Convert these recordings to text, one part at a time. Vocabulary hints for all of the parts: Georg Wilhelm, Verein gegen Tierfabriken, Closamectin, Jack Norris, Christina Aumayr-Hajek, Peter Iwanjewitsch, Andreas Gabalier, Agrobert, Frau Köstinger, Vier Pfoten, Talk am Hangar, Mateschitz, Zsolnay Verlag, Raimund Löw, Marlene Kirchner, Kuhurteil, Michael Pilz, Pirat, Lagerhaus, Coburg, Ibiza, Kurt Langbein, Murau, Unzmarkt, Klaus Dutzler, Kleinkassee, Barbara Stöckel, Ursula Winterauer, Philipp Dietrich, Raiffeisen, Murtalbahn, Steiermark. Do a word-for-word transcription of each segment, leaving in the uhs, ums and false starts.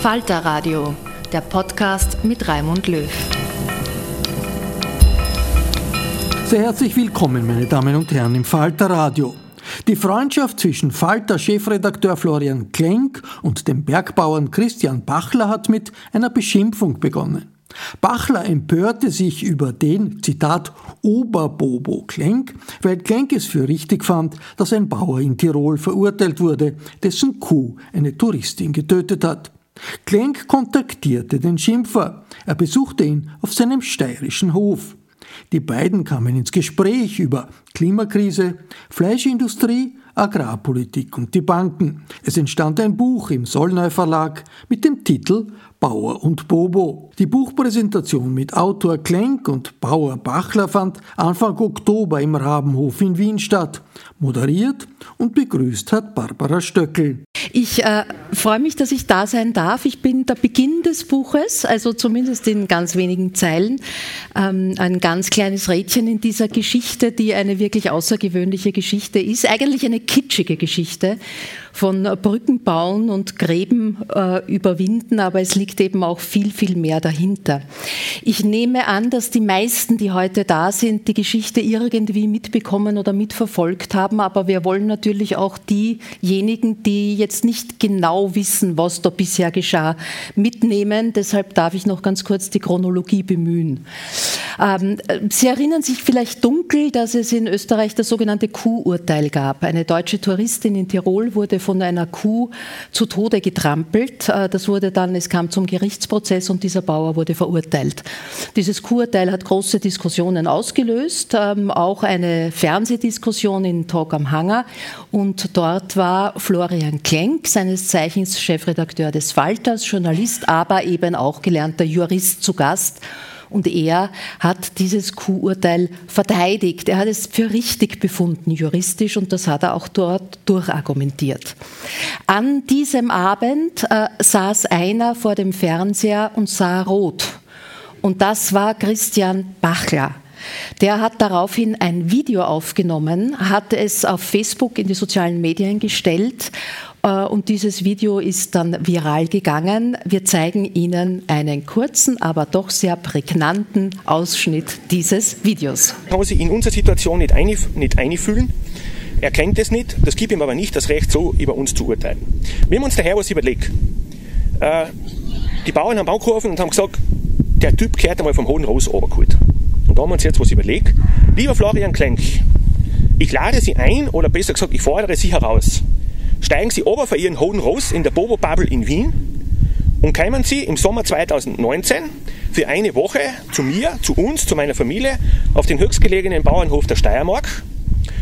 Falter Radio, der Podcast mit Raimund Löw. Sehr herzlich willkommen, meine Damen und Herren, im Falter Radio. Die Freundschaft zwischen Falter-Chefredakteur Florian Klenk und dem Bergbauern Christian Bachler hat mit einer Beschimpfung begonnen. Bachler empörte sich über den, Zitat, Oberbobo Klenk, weil Klenk es für richtig fand, dass ein Bauer in Tirol verurteilt wurde, dessen Kuh eine Touristin getötet hat. Klenk kontaktierte den Schimpfer. Er besuchte ihn auf seinem steirischen Hof. Die beiden kamen ins Gespräch über Klimakrise, Fleischindustrie, Agrarpolitik und die Banken. Es entstand ein Buch im Zsolnay Verlag mit dem Titel Bauer und Bobo. Die Buchpräsentation mit Autor Klenk und Bauer Bachler fand Anfang Oktober im Rabenhof in Wien statt. Moderiert und begrüßt hat Barbara Stöckel. Ich äh, freue mich, dass ich da sein darf. Ich bin der Beginn des Buches, also zumindest in ganz wenigen Zeilen. Ähm, ein ganz kleines Rädchen in dieser Geschichte, die eine wirklich außergewöhnliche Geschichte ist. Eigentlich eine kitschige Geschichte von Brücken bauen und Gräben äh, überwinden, aber es liegt eben auch viel, viel mehr dahinter. Ich nehme an, dass die meisten, die heute da sind, die Geschichte irgendwie mitbekommen oder mitverfolgt haben, aber wir wollen natürlich auch diejenigen, die jetzt nicht genau wissen, was da bisher geschah, mitnehmen. Deshalb darf ich noch ganz kurz die Chronologie bemühen. Ähm, Sie erinnern sich vielleicht dunkel, dass es in Österreich das sogenannte Kuhurteil gab. Eine deutsche Touristin in Tirol wurde von einer Kuh zu Tode getrampelt. Äh, das wurde dann, es kam zu zum Gerichtsprozess und dieser Bauer wurde verurteilt. Dieses Kuhurteil hat große Diskussionen ausgelöst, ähm, auch eine Fernsehdiskussion in Talk am Hangar, und dort war Florian Klenk, seines Zeichens Chefredakteur des Falters, Journalist, aber eben auch gelernter Jurist, zu Gast. Und er hat dieses Kuhurteil verteidigt. Er hat es für richtig befunden, juristisch, und das hat er auch dort durchargumentiert. An diesem Abend äh, saß einer vor dem Fernseher und sah rot. Und das war Christian Bachler. Der hat daraufhin ein Video aufgenommen, hat es auf Facebook in die sozialen Medien gestellt, und dieses Video ist dann viral gegangen. Wir zeigen Ihnen einen kurzen, aber doch sehr prägnanten Ausschnitt dieses Videos. Man kann sich in unserer Situation nicht, ein, nicht einfühlen. Er kennt es nicht. Das gibt ihm aber nicht das Recht, so über uns zu urteilen. Wir haben uns daher was überlegt. Äh, die Bauern haben angerufen und haben gesagt, der Typ kehrt einmal vom Hohen Ross runtergeholt. Und da haben wir uns jetzt was überlegt. Lieber Florian Klenk, Ich lade Sie ein, oder besser gesagt, ich fordere Sie heraus. Steigen Sie ober von Ihren hohen Ross in der Bobo-Bubble in Wien und kämen Sie im Sommer zweitausendneunzehn für eine Woche zu mir, zu uns, zu meiner Familie auf den höchstgelegenen Bauernhof der Steiermark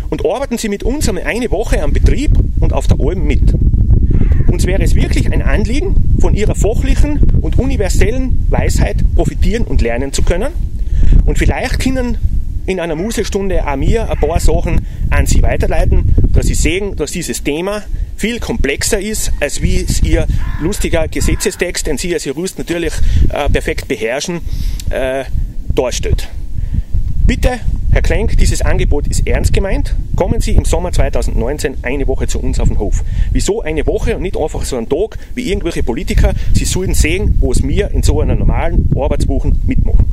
und arbeiten Sie mit uns einmal eine Woche am Betrieb und auf der Alm mit. Uns wäre es wirklich ein Anliegen, von Ihrer fachlichen und universellen Weisheit profitieren und lernen zu können. Und vielleicht können in einer Musestunde auch mir ein paar Sachen an Sie weiterleiten, dass Sie sehen, dass dieses Thema viel komplexer ist, als wie es Ihr lustiger Gesetzestext, den Sie als Jurist natürlich äh, perfekt beherrschen, äh, darstellt. Bitte, Herr Klenk, dieses Angebot ist ernst gemeint. Kommen Sie im Sommer zweitausendneunzehn eine Woche zu uns auf den Hof. Wieso eine Woche und nicht einfach so einen Tag wie irgendwelche Politiker? Sie sollen sehen, wo es mir in so einer normalen Arbeitswoche mitmachen.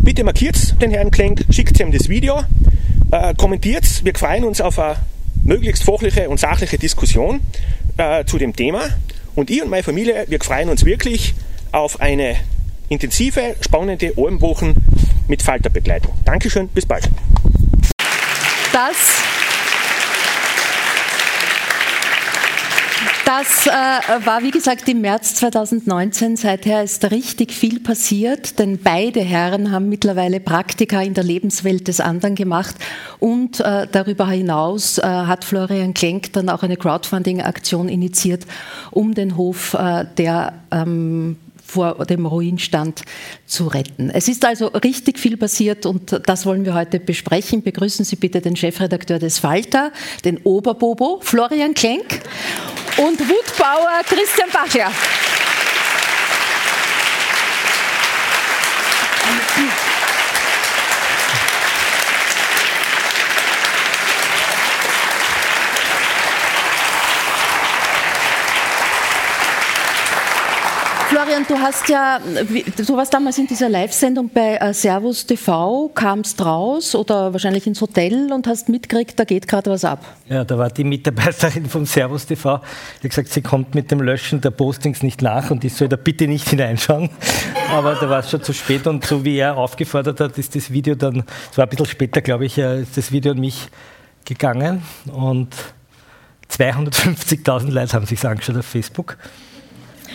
Bitte markiert den Herrn Klenk, schickt ihm das Video, äh, kommentiert es. Wir freuen uns auf eine möglichst fachliche und sachliche Diskussion äh, zu dem Thema. Und ich und meine Familie, wir freuen uns wirklich auf eine intensive, spannende Almwoche mit Falterbegleitung. Dankeschön, bis bald. Das Das äh, war, wie gesagt, im März zweitausendneunzehn. Seither ist richtig viel passiert, denn beide Herren haben mittlerweile Praktika in der Lebenswelt des anderen gemacht. Und äh, darüber hinaus äh, hat Florian Klenk dann auch eine Crowdfunding-Aktion initiiert, um den Hof äh, der ähm, vor dem Ruinstand zu retten. Es ist also richtig viel passiert und das wollen wir heute besprechen. Begrüßen Sie bitte den Chefredakteur des Falter, den Oberbobo, Florian Klenk und Wutbauer Christian Bachler. Florian, du hast ja, du warst damals in dieser Live-Sendung bei Servus T V, kamst raus oder wahrscheinlich ins Hotel und hast mitgekriegt, da geht gerade was ab. Ja, da war die Mitarbeiterin von Servus T V, die hat gesagt, sie kommt mit dem Löschen der Postings nicht nach und ich soll da bitte nicht hineinschauen. Aber da war es schon zu spät und so wie er aufgefordert hat, ist das Video dann, es war ein bisschen später, glaube ich, ist das Video an mich gegangen und zweihundertfünfzigtausend Leute haben sich angeschaut auf Facebook.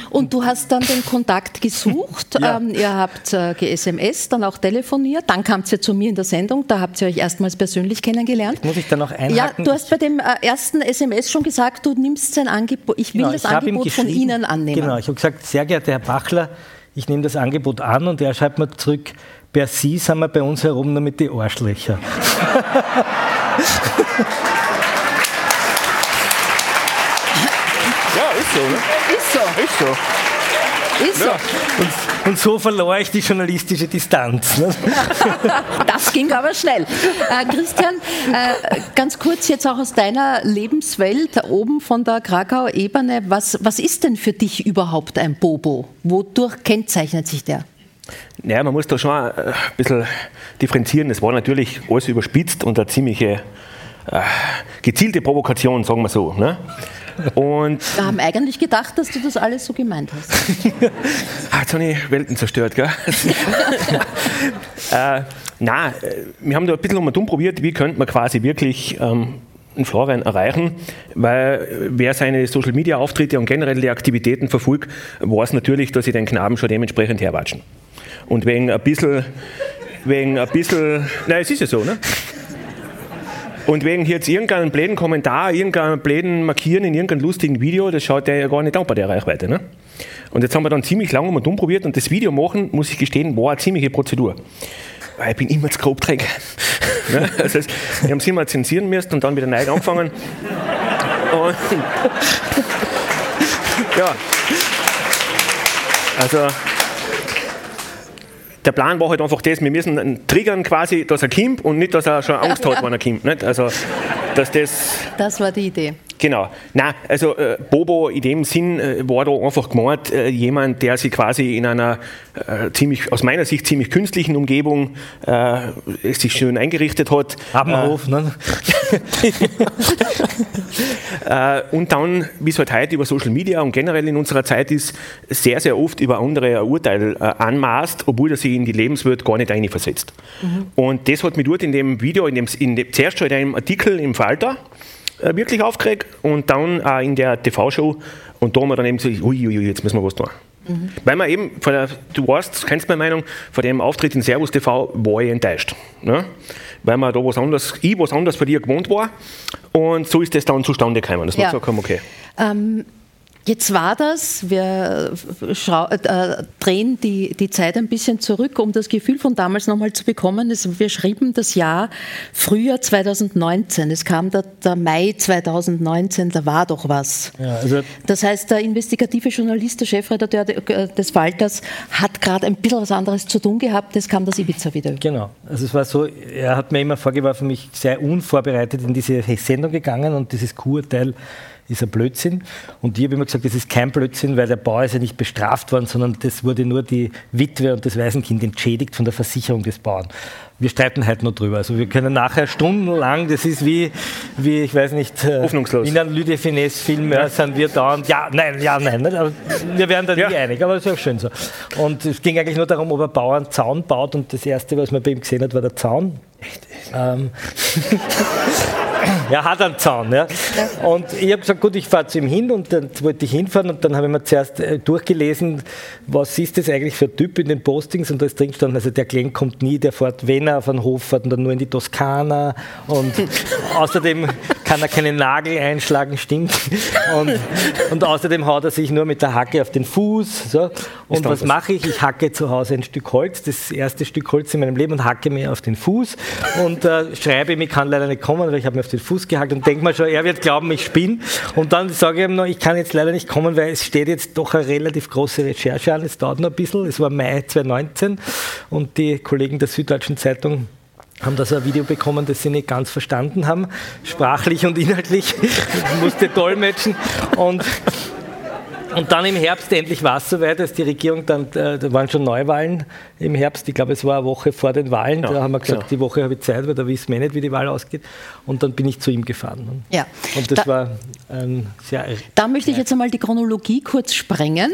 Und du hast dann den Kontakt gesucht, ja. ähm, ihr habt äh, ge-S M S, dann auch telefoniert, dann kamt ihr zu mir in der Sendung, da habt ihr euch erstmals persönlich kennengelernt. Das muss ich dann noch einhaken? Ja, du hast bei dem äh, ersten S M S schon gesagt, du nimmst sein Angebot, ich will genau, das ich Angebot von Ihnen annehmen. Genau, ich habe gesagt, sehr geehrter Herr Bachler, ich nehme das Angebot an und er schreibt mir zurück, per Sie sind wir bei uns herum nur mit den Arschlöcher. So, ne? Ist so. Ist so. Ist so. Ja. Und, und so verlor ich die journalistische Distanz. Ne? Das ging aber schnell. Äh, Christian, äh, ganz kurz jetzt auch aus deiner Lebenswelt oben von der Krakauer Ebene. Was, was ist denn für dich überhaupt ein Bobo? Wodurch kennzeichnet sich der? Naja, man muss da schon ein bisschen differenzieren. Es war natürlich alles überspitzt und eine ziemliche äh, gezielte Provokation, sagen wir so. Ne? Und wir haben eigentlich gedacht, dass du das alles so gemeint hast. Jetzt habe ich Welten zerstört, gell? äh, nein, wir haben da ein bisschen um probiert, wie könnte man quasi wirklich ähm, einen Florian erreichen, weil wer seine Social-Media-Auftritte und generell die Aktivitäten verfolgt, weiß natürlich, dass sie den Knaben schon dementsprechend herwatschen. Und wegen ein bisschen, wegen ein bisschen, nein, es ist ja so, ne? Und wegen jetzt irgendeinen blöden Kommentar, irgendeinen blöden Markieren in irgendeinem lustigen Video, das schaut der ja gar nicht an bei der Reichweite. Ne? Und jetzt haben wir dann ziemlich lange um und um probiert und das Video machen, muss ich gestehen, war eine ziemliche Prozedur. Weil ich bin immer zu grob dräg. Ne? Das heißt, wir haben es immer zensieren müssen und dann wieder neu angefangen. Und ja. Also. Der Plan war halt einfach das, wir müssen ihn triggern quasi, dass er kommt und nicht, dass er schon Angst hat, wenn er kommt. Nicht? Also, dass das, das war die Idee. Genau. Nein, also äh, Bobo in dem Sinn äh, war da einfach gemeint, äh, jemand, der sich quasi in einer äh, ziemlich, aus meiner Sicht ziemlich künstlichen Umgebung äh, sich schön eingerichtet hat. Rabenhof, äh, ne? äh, und dann, wie es halt heute über Social Media und generell in unserer Zeit ist, sehr, sehr oft über andere ein Urteil äh, anmaßt, obwohl er sich in die Lebenswelt gar nicht einversetzt. Mhm. Und das hat mich dort in dem Video, in dem, in dem zuerst schon in einem Artikel im Falter, wirklich aufgeregt und dann auch in der T V-Show und da haben wir dann eben so, uiuiui, ui, jetzt müssen wir was tun. Mhm. Weil man eben, von der, du weißt, kennst meine Meinung, von dem Auftritt in Servus T V war ich enttäuscht. Ne? Weil man da was anderes, ich was anderes von dir gewohnt war und so ist das dann zustande gekommen, dass man gesagt haben, okay. Ähm, jetzt war das, wir schau, äh, drehen die, die Zeit ein bisschen zurück, um das Gefühl von damals nochmal zu bekommen. Es, wir schrieben das Jahr Frühjahr zwanzig neunzehn, es kam der, der Mai zwanzig neunzehn, da war doch was. Ja, also das heißt, der investigative Journalist, der Chefredakteur des Falters, hat gerade ein bisschen was anderes zu tun gehabt, es kam das Ibiza wieder. Genau, also es war so, er hat mir immer vorgeworfen, ich sei sehr unvorbereitet in diese Sendung gegangen und dieses Kuhurteil ist ein Blödsinn. Und ich habe immer gesagt, das ist kein Blödsinn, weil der Bauer ist ja nicht bestraft worden, sondern das wurde nur die Witwe und das Waisenkind entschädigt von der Versicherung des Bauern. Wir streiten halt nur drüber. Also wir können nachher stundenlang, das ist wie, wie ich weiß nicht, hoffnungslos. In einem Lüde-Finesse-Film ja. sind wir dauernd, ja, nein, ja, nein. Wir werden da ja. nie einig, aber das ist ja auch schön so. Und es ging eigentlich nur darum, ob ein Bauer einen Zaun baut und das Erste, was man bei ihm gesehen hat, war der Zaun. Echt? Ähm. Er hat einen Zaun, ja. Und ich habe gesagt, gut, ich fahre zu ihm hin und dann wollte ich hinfahren und dann habe ich mir zuerst durchgelesen, was ist das eigentlich für ein Typ in den Postings und da ist drin gestanden, also der Klenk kommt nie, der fährt, wenn er auf einen Hof fährt und dann nur in die Toskana und außerdem kann er keine Nagel einschlagen, stimmt. Und, und außerdem haut er sich nur mit der Hacke auf den Fuß. So. Und was mache ich? Ich hacke zu Hause ein Stück Holz, das erste Stück Holz in meinem Leben und hacke mir auf den Fuß und äh, schreibe ihm, ich kann leider nicht kommen, weil ich habe mir auf den Fuß gehackt und denkt man schon, er wird glauben, ich spinne. Und dann sage ich ihm noch, ich kann jetzt leider nicht kommen, weil es steht jetzt doch eine relativ große Recherche an, es dauert noch ein bisschen, es war Mai zwanzig neunzehn und die Kollegen der Süddeutschen Zeitung haben da so ein Video bekommen, das sie nicht ganz verstanden haben, sprachlich und inhaltlich, ich musste dolmetschen und Und dann im Herbst endlich war es soweit, dass die Regierung dann, äh, da waren schon Neuwahlen im Herbst, ich glaube es war eine Woche vor den Wahlen, ja, da haben wir gesagt, ja. die Woche habe ich Zeit, weil da wissen wir nicht, wie die Wahl ausgeht und dann bin ich zu ihm gefahren. Ja. Und das da, war ähm, sehr... Da möchte ich jetzt einmal die Chronologie kurz sprengen,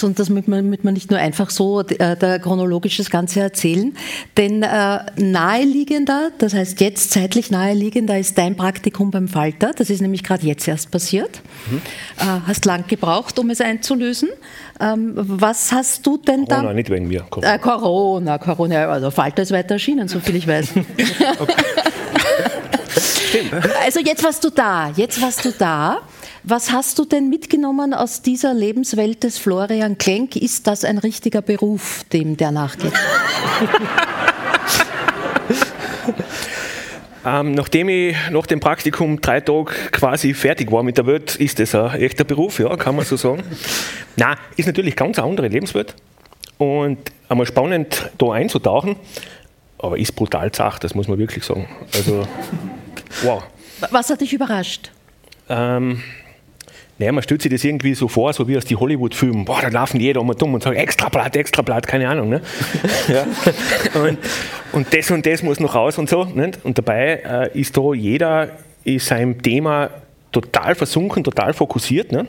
damit man, man nicht nur einfach so äh, da chronologisch das Ganze erzählen, denn äh, naheliegender, das heißt jetzt zeitlich naheliegender ist dein Praktikum beim Falter, das ist nämlich gerade jetzt erst passiert, mhm. äh, hast lang gebraucht, um es einzulösen. Ähm, was hast du denn da? Corona, nicht wegen mir. Corona. Äh, Corona, Corona, also Falter ist weiter erschienen, so viel ich weiß. Stimmt. Also jetzt warst du da, jetzt warst du da. Was hast du denn mitgenommen aus dieser Lebenswelt des Florian Klenk? Ist das ein richtiger Beruf, dem der nachgeht? Ähm, nachdem ich nach dem Praktikum drei Tage quasi fertig war mit der Welt, ist das ein echter Beruf, ja, kann man so sagen. Nein, ist natürlich ganz eine andere Lebenswelt und einmal spannend da einzutauchen, aber ist brutal zart, das muss man wirklich sagen. Also, wow. Was hat dich überrascht? Ähm, naja, man stellt sich das irgendwie so vor, so wie aus den Hollywood-Filmen, boah, da laufen jeder einmal dumm und sagen, Extrablatt, Extrablatt, keine Ahnung, ne? Ja. Und, Und das und das muss noch raus und so. Nicht? Und dabei äh, ist da jeder in seinem Thema total versunken, total fokussiert, nicht?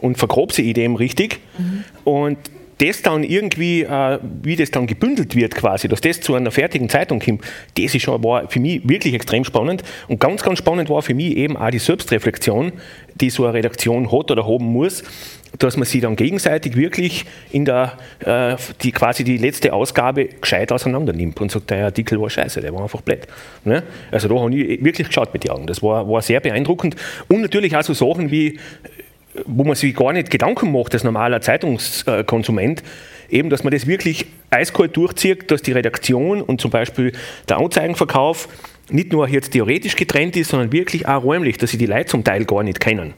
Und vergrabt sich in dem richtig. Mhm. Und das dann irgendwie, äh, wie das dann gebündelt wird quasi, dass das zu einer fertigen Zeitung kommt, das ist schon, war für mich wirklich extrem spannend. Und ganz, ganz spannend war für mich eben auch die Selbstreflexion, die so eine Redaktion hat oder haben muss, dass man sich dann gegenseitig wirklich in der, äh, die quasi die letzte Ausgabe gescheit auseinander nimmt und sagt, der Artikel war scheiße, der war einfach blöd. Ne? Also da habe ich wirklich geschaut mit den Augen, das war, war sehr beeindruckend. Und natürlich auch so Sachen wie, wo man sich gar nicht Gedanken macht, als normaler Zeitungskonsument, eben, dass man das wirklich eiskalt durchzieht, dass die Redaktion und zum Beispiel der Anzeigenverkauf nicht nur jetzt theoretisch getrennt ist, sondern wirklich auch räumlich, dass sie die Leute zum Teil gar nicht kennen.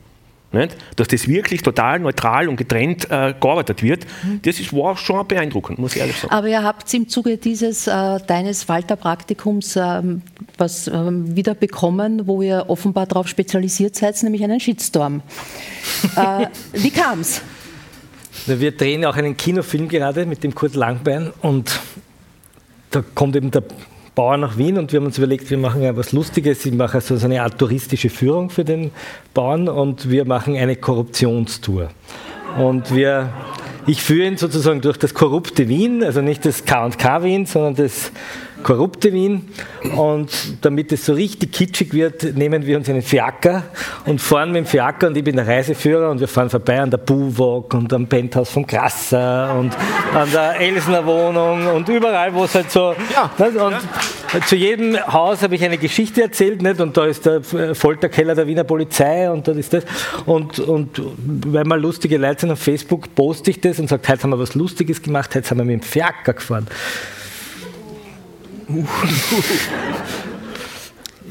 Nicht? Dass das wirklich total neutral und getrennt äh, gearbeitet wird, das ist, war schon beeindruckend, muss ich ehrlich sagen. Aber ihr habt im Zuge dieses äh, deines Falter-Praktikums ähm, was ähm, wieder bekommen, wo ihr offenbar darauf spezialisiert seid, nämlich einen Shitstorm. äh, wie kam's? Na, wir drehen auch einen Kinofilm gerade mit dem Kurt Langbein und da kommt eben der Bauer nach Wien und wir haben uns überlegt, wir machen etwas Lustiges, ich mache so eine Art touristische Führung für den Bauern und wir machen eine Korruptionstour. Und wir, ich führe ihn sozusagen durch das korrupte Wien, also nicht das K und K Wien, sondern das korrupte Wien. Und damit es so richtig kitschig wird, nehmen wir uns einen Fiaker und fahren mit dem Fiaker und ich bin der Reiseführer und wir fahren vorbei an der Buwok und am Penthouse vom Grasser und an der Elsner Wohnung und überall, wo es halt so... Ja. Das, und ja. Zu jedem Haus habe ich eine Geschichte erzählt, nicht? Und da ist der Folterkeller der Wiener Polizei und da ist das. Und, und weil mal lustige Leute sind auf Facebook, poste ich das und sage, heute haben wir was Lustiges gemacht, heute sind wir mit dem Fiaker gefahren.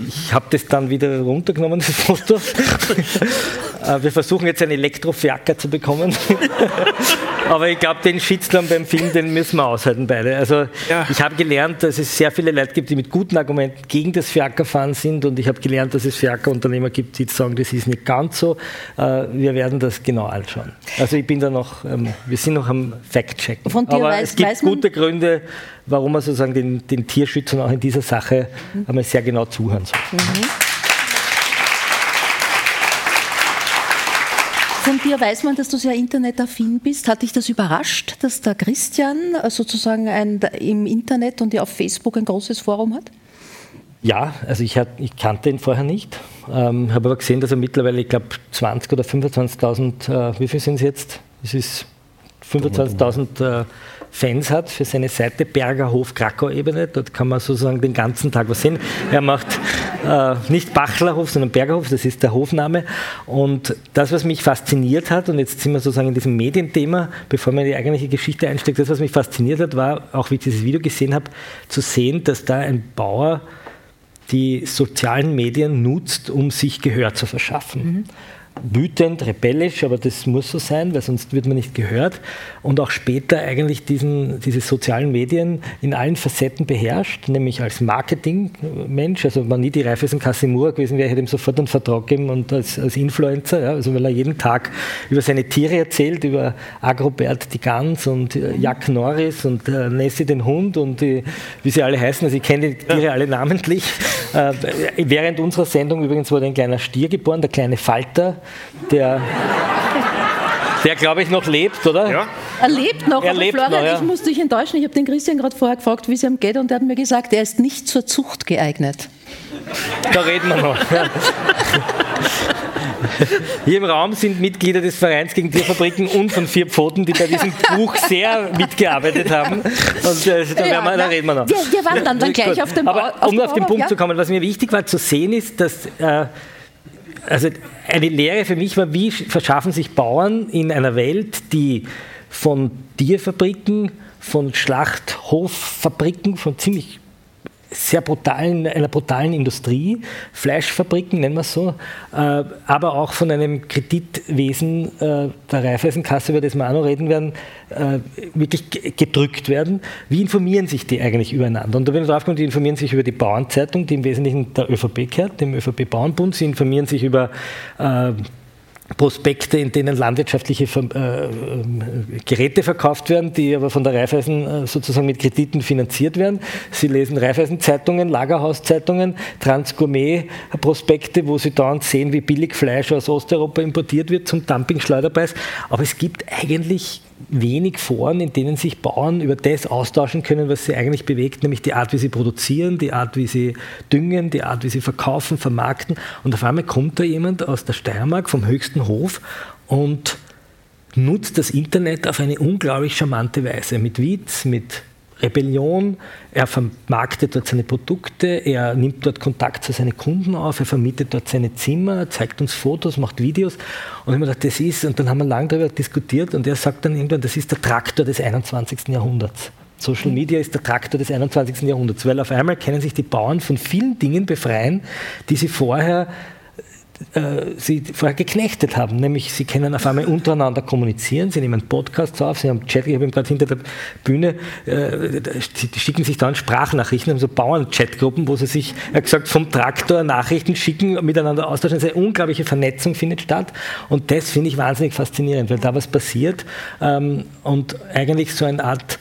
Ich habe das dann wieder runtergenommen, das Foto. Wir versuchen jetzt einen Elektrofiaker zu bekommen. Aber ich glaube, den Shitstorm beim Film, den müssen wir aushalten beide. Also ja. Ich habe gelernt, dass es sehr viele Leute gibt, die mit guten Argumenten gegen das Fiakerfahren sind. Und ich habe gelernt, dass es Fiakerunternehmer gibt, die sagen, das ist nicht ganz so. Wir werden das genau anschauen. Also ich bin da noch, wir sind noch am Fact-Checken. Von dir Aber weiß, es gibt weiß gute Gründe, warum man sozusagen den, den Tierschützern auch in dieser Sache mhm. einmal sehr genau zuhören soll. Mhm. Von dir weiß man, dass du sehr internetaffin bist. Hat dich das überrascht, dass der Christian sozusagen ein, im Internet und ja auf Facebook ein großes Forum hat? Ja, also ich, hat, ich kannte ihn vorher nicht. Ähm, habe aber gesehen, dass er mittlerweile, ich glaube, zwanzig oder fünfundzwanzigtausend, äh, wie viel sind es jetzt? Es ist fünfundzwanzigtausend äh, Fans hat für seine Seite Bergerhof Krakauer Ebene. Dort kann man sozusagen den ganzen Tag was sehen. Er macht äh, nicht Bachlerhof, sondern Bergerhof, das ist der Hofname. Und das, was mich fasziniert hat, und jetzt sind wir sozusagen in diesem Medienthema, bevor man in die eigentliche Geschichte einsteigt, das, was mich fasziniert hat, war, auch wie ich dieses Video gesehen habe, zu sehen, dass da ein Bauer die sozialen Medien nutzt, um sich Gehör zu verschaffen. Mhm. Wütend, rebellisch, aber das muss so sein, weil sonst wird man nicht gehört und auch später eigentlich diesen, diese sozialen Medien in allen Facetten beherrscht, nämlich als Marketingmensch, also wenn nie die Raiffeisen Casimura gewesen wäre, hätte ihm sofort einen Vertrag gegeben und als, als Influencer, ja, also weil er jeden Tag über seine Tiere erzählt, über Agrobert die Gans und äh, Jack Norris und äh, Nessi den Hund und äh, wie sie alle heißen, also ich kenne die Tiere ja. alle namentlich. Äh, während unserer Sendung übrigens wurde ein kleiner Stier geboren, der kleine Falter, Der, der glaube ich, noch lebt, oder? Ja. Er lebt noch, er aber lebt Florian, noch, ja. Ich muss dich enttäuschen. Ich habe den Christian gerade vorher gefragt, wie es ihm geht, und er hat mir gesagt, er ist nicht zur Zucht geeignet. Da reden wir noch. Ja. Hier im Raum sind Mitglieder des Vereins gegen Tierfabriken und von Vier Pfoten, die bei diesem Buch sehr mitgearbeitet haben. Und äh, da, ja, wir, da reden wir noch. Wir, wir waren dann, dann gleich Gut. auf dem Aber auf um auf den Punkt ja? zu kommen, was mir wichtig war zu sehen ist, dass... Äh, Also eine Lehre für mich war, wie verschaffen sich Bauern in einer Welt, die von Tierfabriken, von Schlachthoffabriken, von ziemlich sehr brutalen, einer brutalen Industrie, Fleischfabriken nennen wir es so, äh, aber auch von einem Kreditwesen äh, der Raiffeisenkasse, über das wir auch noch reden werden, äh, wirklich g- gedrückt werden. Wie informieren sich die eigentlich übereinander? Und da bin ich drauf gekommen, die informieren sich über die Bauernzeitung, die im Wesentlichen der ÖVP gehört, dem ÖVP-Bauernbund. Sie informieren sich über äh, Prospekte, in denen landwirtschaftliche äh, Geräte verkauft werden, die aber von der Raiffeisen äh, sozusagen mit Krediten finanziert werden. Sie lesen Raiffeisen-Zeitungen, Lagerhaus-Zeitungen, Transgourmet-Prospekte, wo Sie dauernd sehen, wie billig Fleisch aus Osteuropa importiert wird zum Dumping-Schleuderpreis. Aber es gibt eigentlich wenig Foren, in denen sich Bauern über das austauschen können, was sie eigentlich bewegt, nämlich die Art, wie sie produzieren, die Art, wie sie düngen, die Art, wie sie verkaufen, vermarkten. Und auf einmal kommt da jemand aus der Steiermark vom höchsten Hof und nutzt das Internet auf eine unglaublich charmante Weise, mit Witz, mit Rebellion, er vermarktet dort seine Produkte, er nimmt dort Kontakt zu seinen Kunden auf, er vermietet dort seine Zimmer, zeigt uns Fotos, macht Videos und ich mir gedacht, das ist, und dann haben wir lange darüber diskutiert und er sagt dann irgendwann, das ist der Traktor des einundzwanzigsten. Jahrhunderts. Social Media ist der Traktor des einundzwanzigsten. Jahrhunderts, weil auf einmal können sich die Bauern von vielen Dingen befreien, die sie vorher sie vorher geknechtet haben, nämlich sie können auf einmal untereinander kommunizieren, sie nehmen Podcasts auf, sie haben Chat, ich habe gerade hinter der Bühne, äh, sie schicken sich dann Sprachnachrichten, haben so Bauern-Chatgruppen, wo sie sich, er hat gesagt, vom Traktor Nachrichten schicken, miteinander austauschen, eine unglaubliche Vernetzung findet statt und das finde ich wahnsinnig faszinierend, weil da was passiert ähm, und eigentlich so eine Art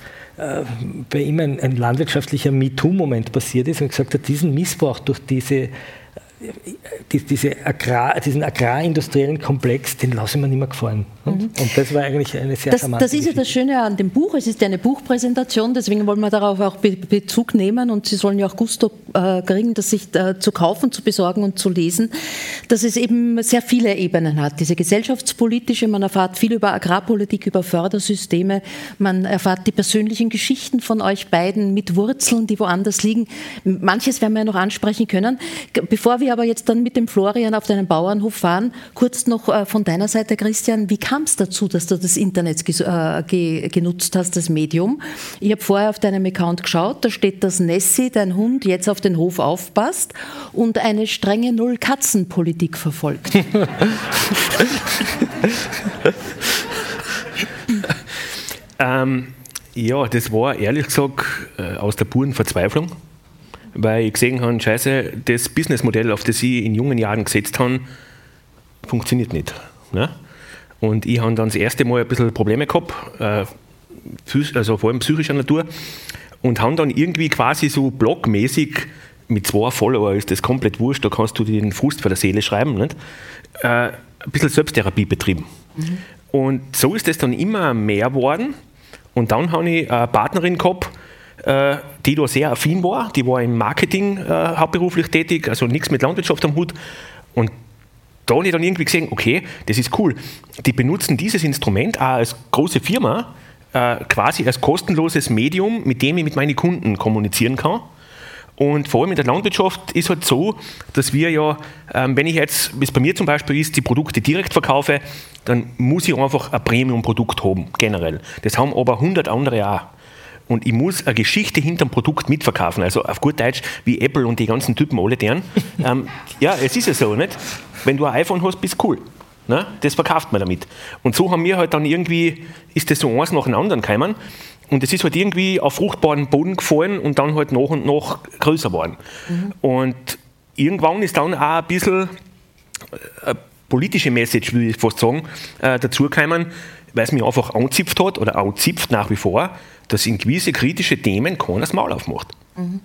bei ihm ein, ein landwirtschaftlicher MeToo-Moment passiert ist und gesagt hat, diesen Missbrauch durch diese, die, diese Agrar, diesen agrarindustriellen Komplex, den lasse ich mir nicht mehr gefallen. Und, mhm. und das war eigentlich eine sehr das, charmante Das ist Geschichte. Ja das Schöne an dem Buch, es ist ja eine Buchpräsentation, deswegen wollen wir darauf auch Be- Bezug nehmen und Sie sollen ja auch Gusto äh, kriegen, das sich äh, zu kaufen, zu besorgen und zu lesen, dass es eben sehr viele Ebenen hat. Diese gesellschaftspolitische, man erfährt viel über Agrarpolitik, über Fördersysteme, man erfährt die persönlichen Geschichten von euch beiden mit Wurzeln, die woanders liegen. Manches werden wir ja noch ansprechen können. Bevor wir aber jetzt dann mit dem Florian auf deinen Bauernhof fahren, kurz noch äh, von deiner Seite, Christian, wie kann Kam es dazu, dass du das Internet ges- äh, ge- genutzt hast, das Medium? Ich habe vorher auf deinem Account geschaut, da steht, dass Nessi, dein Hund, jetzt auf den Hof aufpasst und eine strenge Null-Katzen-Politik verfolgt. ähm, ja, das war ehrlich gesagt aus der puren Verzweiflung, weil ich gesehen habe, scheiße, das Businessmodell, auf das ich in jungen Jahren gesetzt habe, funktioniert nicht. Ne? Und ich habe dann das erste Mal ein bisschen Probleme gehabt, also vor allem psychischer Natur, und habe dann irgendwie quasi so blogmäßig mit zwei Follower, ist das komplett wurscht, da kannst du dir den Frust von der Seele schreiben, nicht? Ein bisschen Selbsttherapie betrieben. Mhm. Und so ist das dann immer mehr geworden. Und dann habe ich eine Partnerin gehabt, die da sehr affin war, die war im Marketing hauptberuflich tätig, also nichts mit Landwirtschaft am Hut. Und da habe ich dann irgendwie gesehen, okay, das ist cool. Die benutzen dieses Instrument auch als große Firma, äh, quasi als kostenloses Medium, mit dem ich mit meinen Kunden kommunizieren kann. Und vor allem in der Landwirtschaft ist halt so, dass wir ja, ähm, wenn ich jetzt, wie es bei mir zum Beispiel ist, die Produkte direkt verkaufe, dann muss ich einfach ein Premium-Produkt haben, generell. Das haben aber hundert andere auch. Und ich muss eine Geschichte hinterm Produkt mitverkaufen. Also auf gut Deutsch, wie Apple und die ganzen Typen, alle deren. ähm, ja, es ist ja so, nicht? Wenn du ein iPhone hast, bist du cool. Na, das verkauft man damit. Und so haben wir halt dann irgendwie, ist das so eins nach dem anderen gekommen. Und es ist halt irgendwie auf fruchtbaren Boden gefallen und dann halt nach und nach größer geworden. Mhm. Und irgendwann ist dann auch ein bisschen eine politische Message, würde ich fast sagen, äh, dazugekommen, weil es mich einfach anzipft hat oder anzipft nach wie vor, dass in gewisse kritische Themen keiner das Maul aufmacht. Mhm.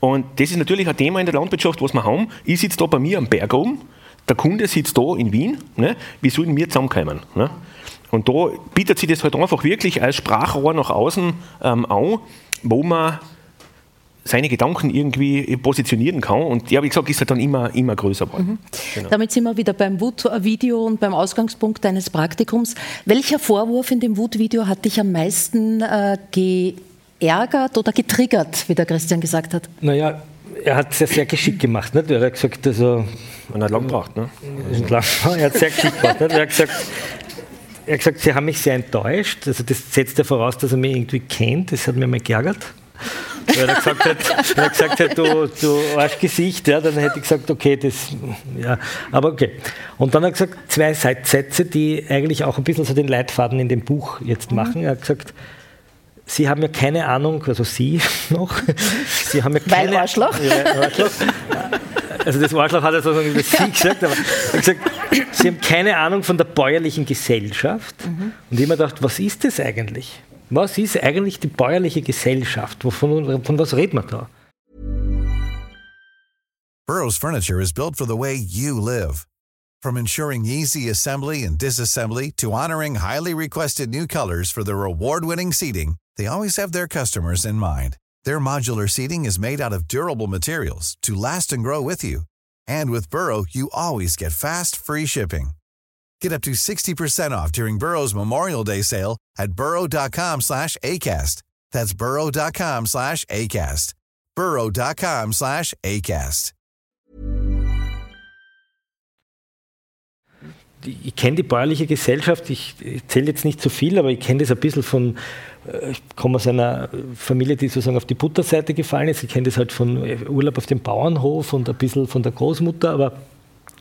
Und das ist natürlich ein Thema in der Landwirtschaft, was wir haben. Ich sitze da bei mir am Berg oben, der Kunde sitzt da in Wien. Ne? Wie sollen wir zusammenkommen? Ne? Und da bietet sich das halt einfach wirklich als Sprachrohr nach außen ähm, an, wo man seine Gedanken irgendwie positionieren kann. Und ja, wie gesagt, ist er dann immer, immer größer geworden. Mhm. Genau. Damit sind wir wieder beim Wut-Video und beim Ausgangspunkt deines Praktikums. Welcher Vorwurf in dem Wut-Video hat dich am meisten äh, geärgert oder getriggert, wie der Christian gesagt hat? Naja, er hat es ja sehr geschickt gemacht. Nicht? Er hat gesagt, also... Man hat lang gebraucht, ne? Er hat sehr geschickt gemacht. Nicht? Er hat gesagt... Er hat gesagt, sie haben mich sehr enttäuscht. Also das setzt ja voraus, dass er mich irgendwie kennt. Das hat mich mal geärgert. Weil er gesagt hat, wenn er gesagt hat, du, du Arschgesicht, ja, dann hätte ich gesagt, okay, das, ja, aber okay. Und dann hat er gesagt, zwei Sätze, die eigentlich auch ein bisschen so den Leitfaden in dem Buch jetzt machen. Er hat gesagt, Sie haben ja keine Ahnung, also Sie noch, Sie haben ja keine Weil Arschloch. Ja, Arschloch. Also das Arschloch hat er sozusagen über Sie gesagt, aber er hat gesagt, Sie haben keine Ahnung von der bäuerlichen Gesellschaft. Mhm. Und ich habe mir gedacht, was ist das eigentlich? Was ist eigentlich die bäuerliche Gesellschaft? Wovon, von was reden wir da? Burrow's furniture is built for the way you live. From ensuring easy assembly and disassembly to honoring highly requested new colors for their award-winning seating, they always have their customers in mind. Their modular seating is made out of durable materials to last and grow with you. And with Burrow, you always get fast, free shipping. Get up to sixty percent off during Burrow's Memorial Day sale at burrow.com slash ACAST. That's burrow.com slash ACAST. burrow.com slash ACAST. Ich kenne die bäuerliche Gesellschaft, ich, ich zähle jetzt nicht so viel, aber ich kenne das ein bisschen von, ich komme aus einer Familie, die sozusagen auf die Butterseite gefallen ist, ich kenne das halt von Urlaub auf dem Bauernhof und ein bisschen von der Großmutter, aber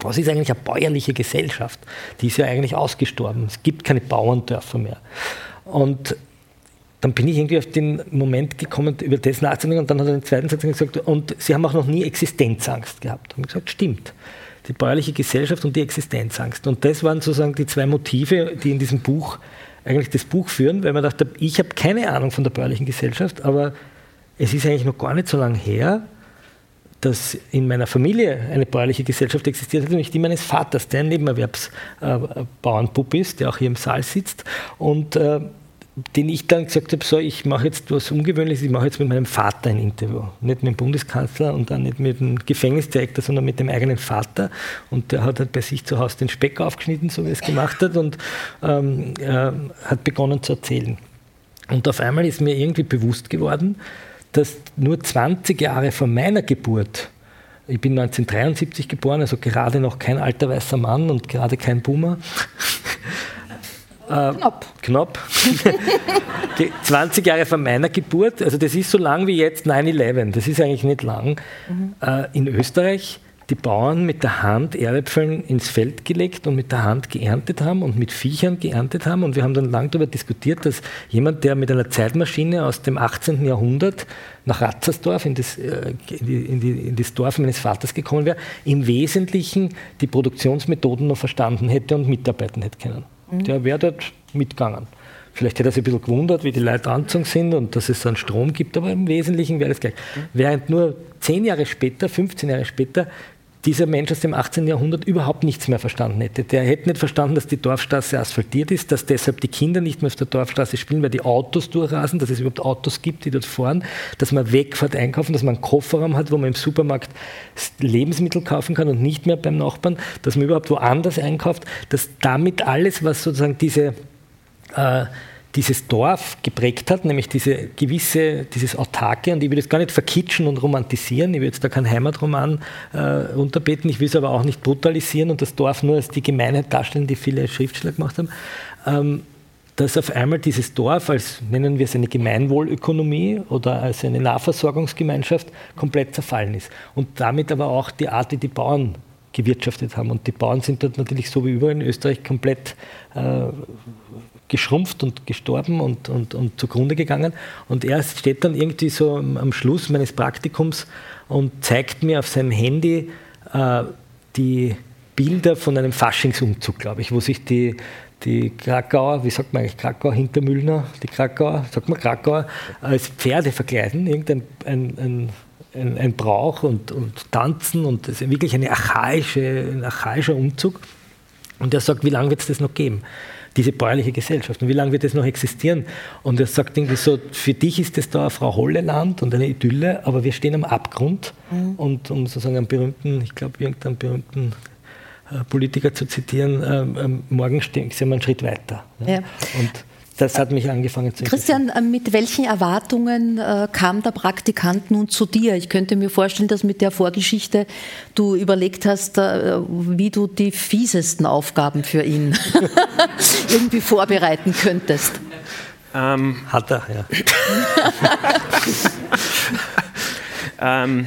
was ist eigentlich eine bäuerliche Gesellschaft? Die ist ja eigentlich ausgestorben. Es gibt keine Bauerndörfer mehr. Und dann bin ich irgendwie auf den Moment gekommen, über das nachzudenken, und dann hat er den zweiten Satz gesagt, und sie haben auch noch nie Existenzangst gehabt. Und ich gesagt, stimmt. Die bäuerliche Gesellschaft und die Existenzangst. Und das waren sozusagen die zwei Motive, die in diesem Buch, eigentlich das Buch führen, weil man dachte, ich habe keine Ahnung von der bäuerlichen Gesellschaft, aber es ist eigentlich noch gar nicht so lange her, dass in meiner Familie eine bäuerliche Gesellschaft existiert hat, nämlich die meines Vaters, der ein Nebenerwerbsbauernbub äh, ist, der auch hier im Saal sitzt und äh, den ich dann gesagt habe, so, ich mache jetzt was Ungewöhnliches, ich mache jetzt mit meinem Vater ein Interview. Nicht mit dem Bundeskanzler und dann nicht mit dem Gefängnisdirektor, sondern mit dem eigenen Vater. Und der hat halt bei sich zu Hause den Speck aufgeschnitten, so wie er es gemacht hat, und ähm, äh, hat begonnen zu erzählen. Und auf einmal ist mir irgendwie bewusst geworden, dass nur zwanzig Jahre vor meiner Geburt, ich bin neunzehnhundertdreiundsiebzig geboren, also gerade noch kein alter weißer Mann und gerade kein Boomer, Äh, knapp. Knapp. zwanzig Jahre vor meiner Geburt, also das ist so lang wie jetzt neun elf, das ist eigentlich nicht lang, mhm. äh, in Österreich die Bauern mit der Hand Erdäpfeln ins Feld gelegt und mit der Hand geerntet haben und mit Viechern geerntet haben. Und wir haben dann lange darüber diskutiert, dass jemand, der mit einer Zeitmaschine aus dem achtzehnten Jahrhundert nach Ratzersdorf, in das, äh, in die, in die, in das Dorf meines Vaters gekommen wäre, im Wesentlichen die Produktionsmethoden noch verstanden hätte und mitarbeiten hätte können. Der wäre dort mitgegangen. Vielleicht hätte er sich ein bisschen gewundert, wie die Leute angezogen sind und dass es dann Strom gibt, aber im Wesentlichen wäre das gleich. Mhm. Während nur zehn Jahre später, fünfzehn Jahre später, dieser Mensch aus dem achtzehnten Jahrhundert überhaupt nichts mehr verstanden hätte. Der hätte nicht verstanden, dass die Dorfstraße asphaltiert ist, dass deshalb die Kinder nicht mehr auf der Dorfstraße spielen, weil die Autos durchrasen, dass es überhaupt Autos gibt, die dort fahren, dass man wegfährt einkaufen, dass man einen Kofferraum hat, wo man im Supermarkt Lebensmittel kaufen kann und nicht mehr beim Nachbarn, dass man überhaupt woanders einkauft, dass damit alles, was sozusagen diese... Äh, dieses Dorf geprägt hat, nämlich diese gewisse, dieses Autarke, und ich will das gar nicht verkitschen und romantisieren, ich will jetzt da keinen Heimatroman äh, runterbeten, ich will es aber auch nicht brutalisieren und das Dorf nur als die Gemeinheit darstellen, die viele Schriftsteller gemacht haben, ähm, dass auf einmal dieses Dorf als, nennen wir es eine Gemeinwohlökonomie oder als eine Nahversorgungsgemeinschaft komplett zerfallen ist und damit aber auch die Art, wie die Bauern gewirtschaftet haben, und die Bauern sind dort natürlich so wie überall in Österreich komplett äh, geschrumpft und gestorben und, und, und zugrunde gegangen. Und er steht dann irgendwie so am Schluss meines Praktikums und zeigt mir auf seinem Handy äh, die Bilder von einem Faschingsumzug, glaube ich, wo sich die, die Krakauer, wie sagt man eigentlich, Krakauer, Hintermühlner, die Krakauer, sagt man Krakauer, als Pferde verkleiden, irgendein ein, ein Ein, ein Brauch und, und Tanzen, und das ist wirklich eine archaische, ein archaischer Umzug. Und er sagt, wie lange wird es das noch geben, diese bäuerliche Gesellschaft, und wie lange wird das noch existieren? Und er sagt irgendwie so, für dich ist das da eine Frau Holleland und eine Idylle, aber wir stehen am Abgrund. Mhm. Und um sozusagen einen berühmten, ich glaube irgendeinen berühmten äh, Politiker zu zitieren, ähm, morgen stehen wir einen Schritt weiter. Ja? Ja. Und das hat mich angefangen zu interessieren. Christian, mit welchen Erwartungen äh, kam der Praktikant nun zu dir? Ich könnte mir vorstellen, dass mit der Vorgeschichte du überlegt hast, äh, wie du die fiesesten Aufgaben für ihn irgendwie vorbereiten könntest. Ähm, hat er, ja. ähm,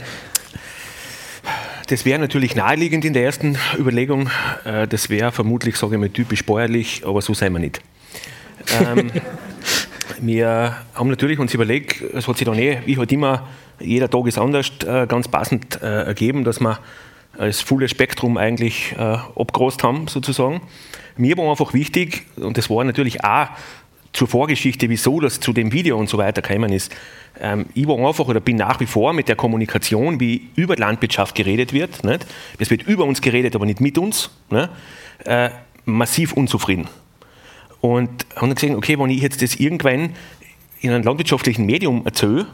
das wäre natürlich naheliegend in der ersten Überlegung. Äh, das wäre vermutlich, sage ich mal, typisch bäuerlich, aber so sei man nicht. ähm, wir haben natürlich uns überlegt, es hat sich dann eh, wie halt immer, jeder Tag ist anders, äh, ganz passend äh, ergeben, dass wir das volle Spektrum eigentlich äh, abgerast haben, sozusagen. Mir war einfach wichtig, und das war natürlich auch zur Vorgeschichte, wieso das zu dem Video und so weiter gekommen ist. Ähm, ich war einfach oder bin nach wie vor mit der Kommunikation, wie über die Landwirtschaft geredet wird, nicht? Es wird über uns geredet, aber nicht mit uns, nicht? Äh, massiv unzufrieden. Und haben dann gesehen, okay, wenn ich jetzt das irgendwann in einem landwirtschaftlichen Medium erzähle,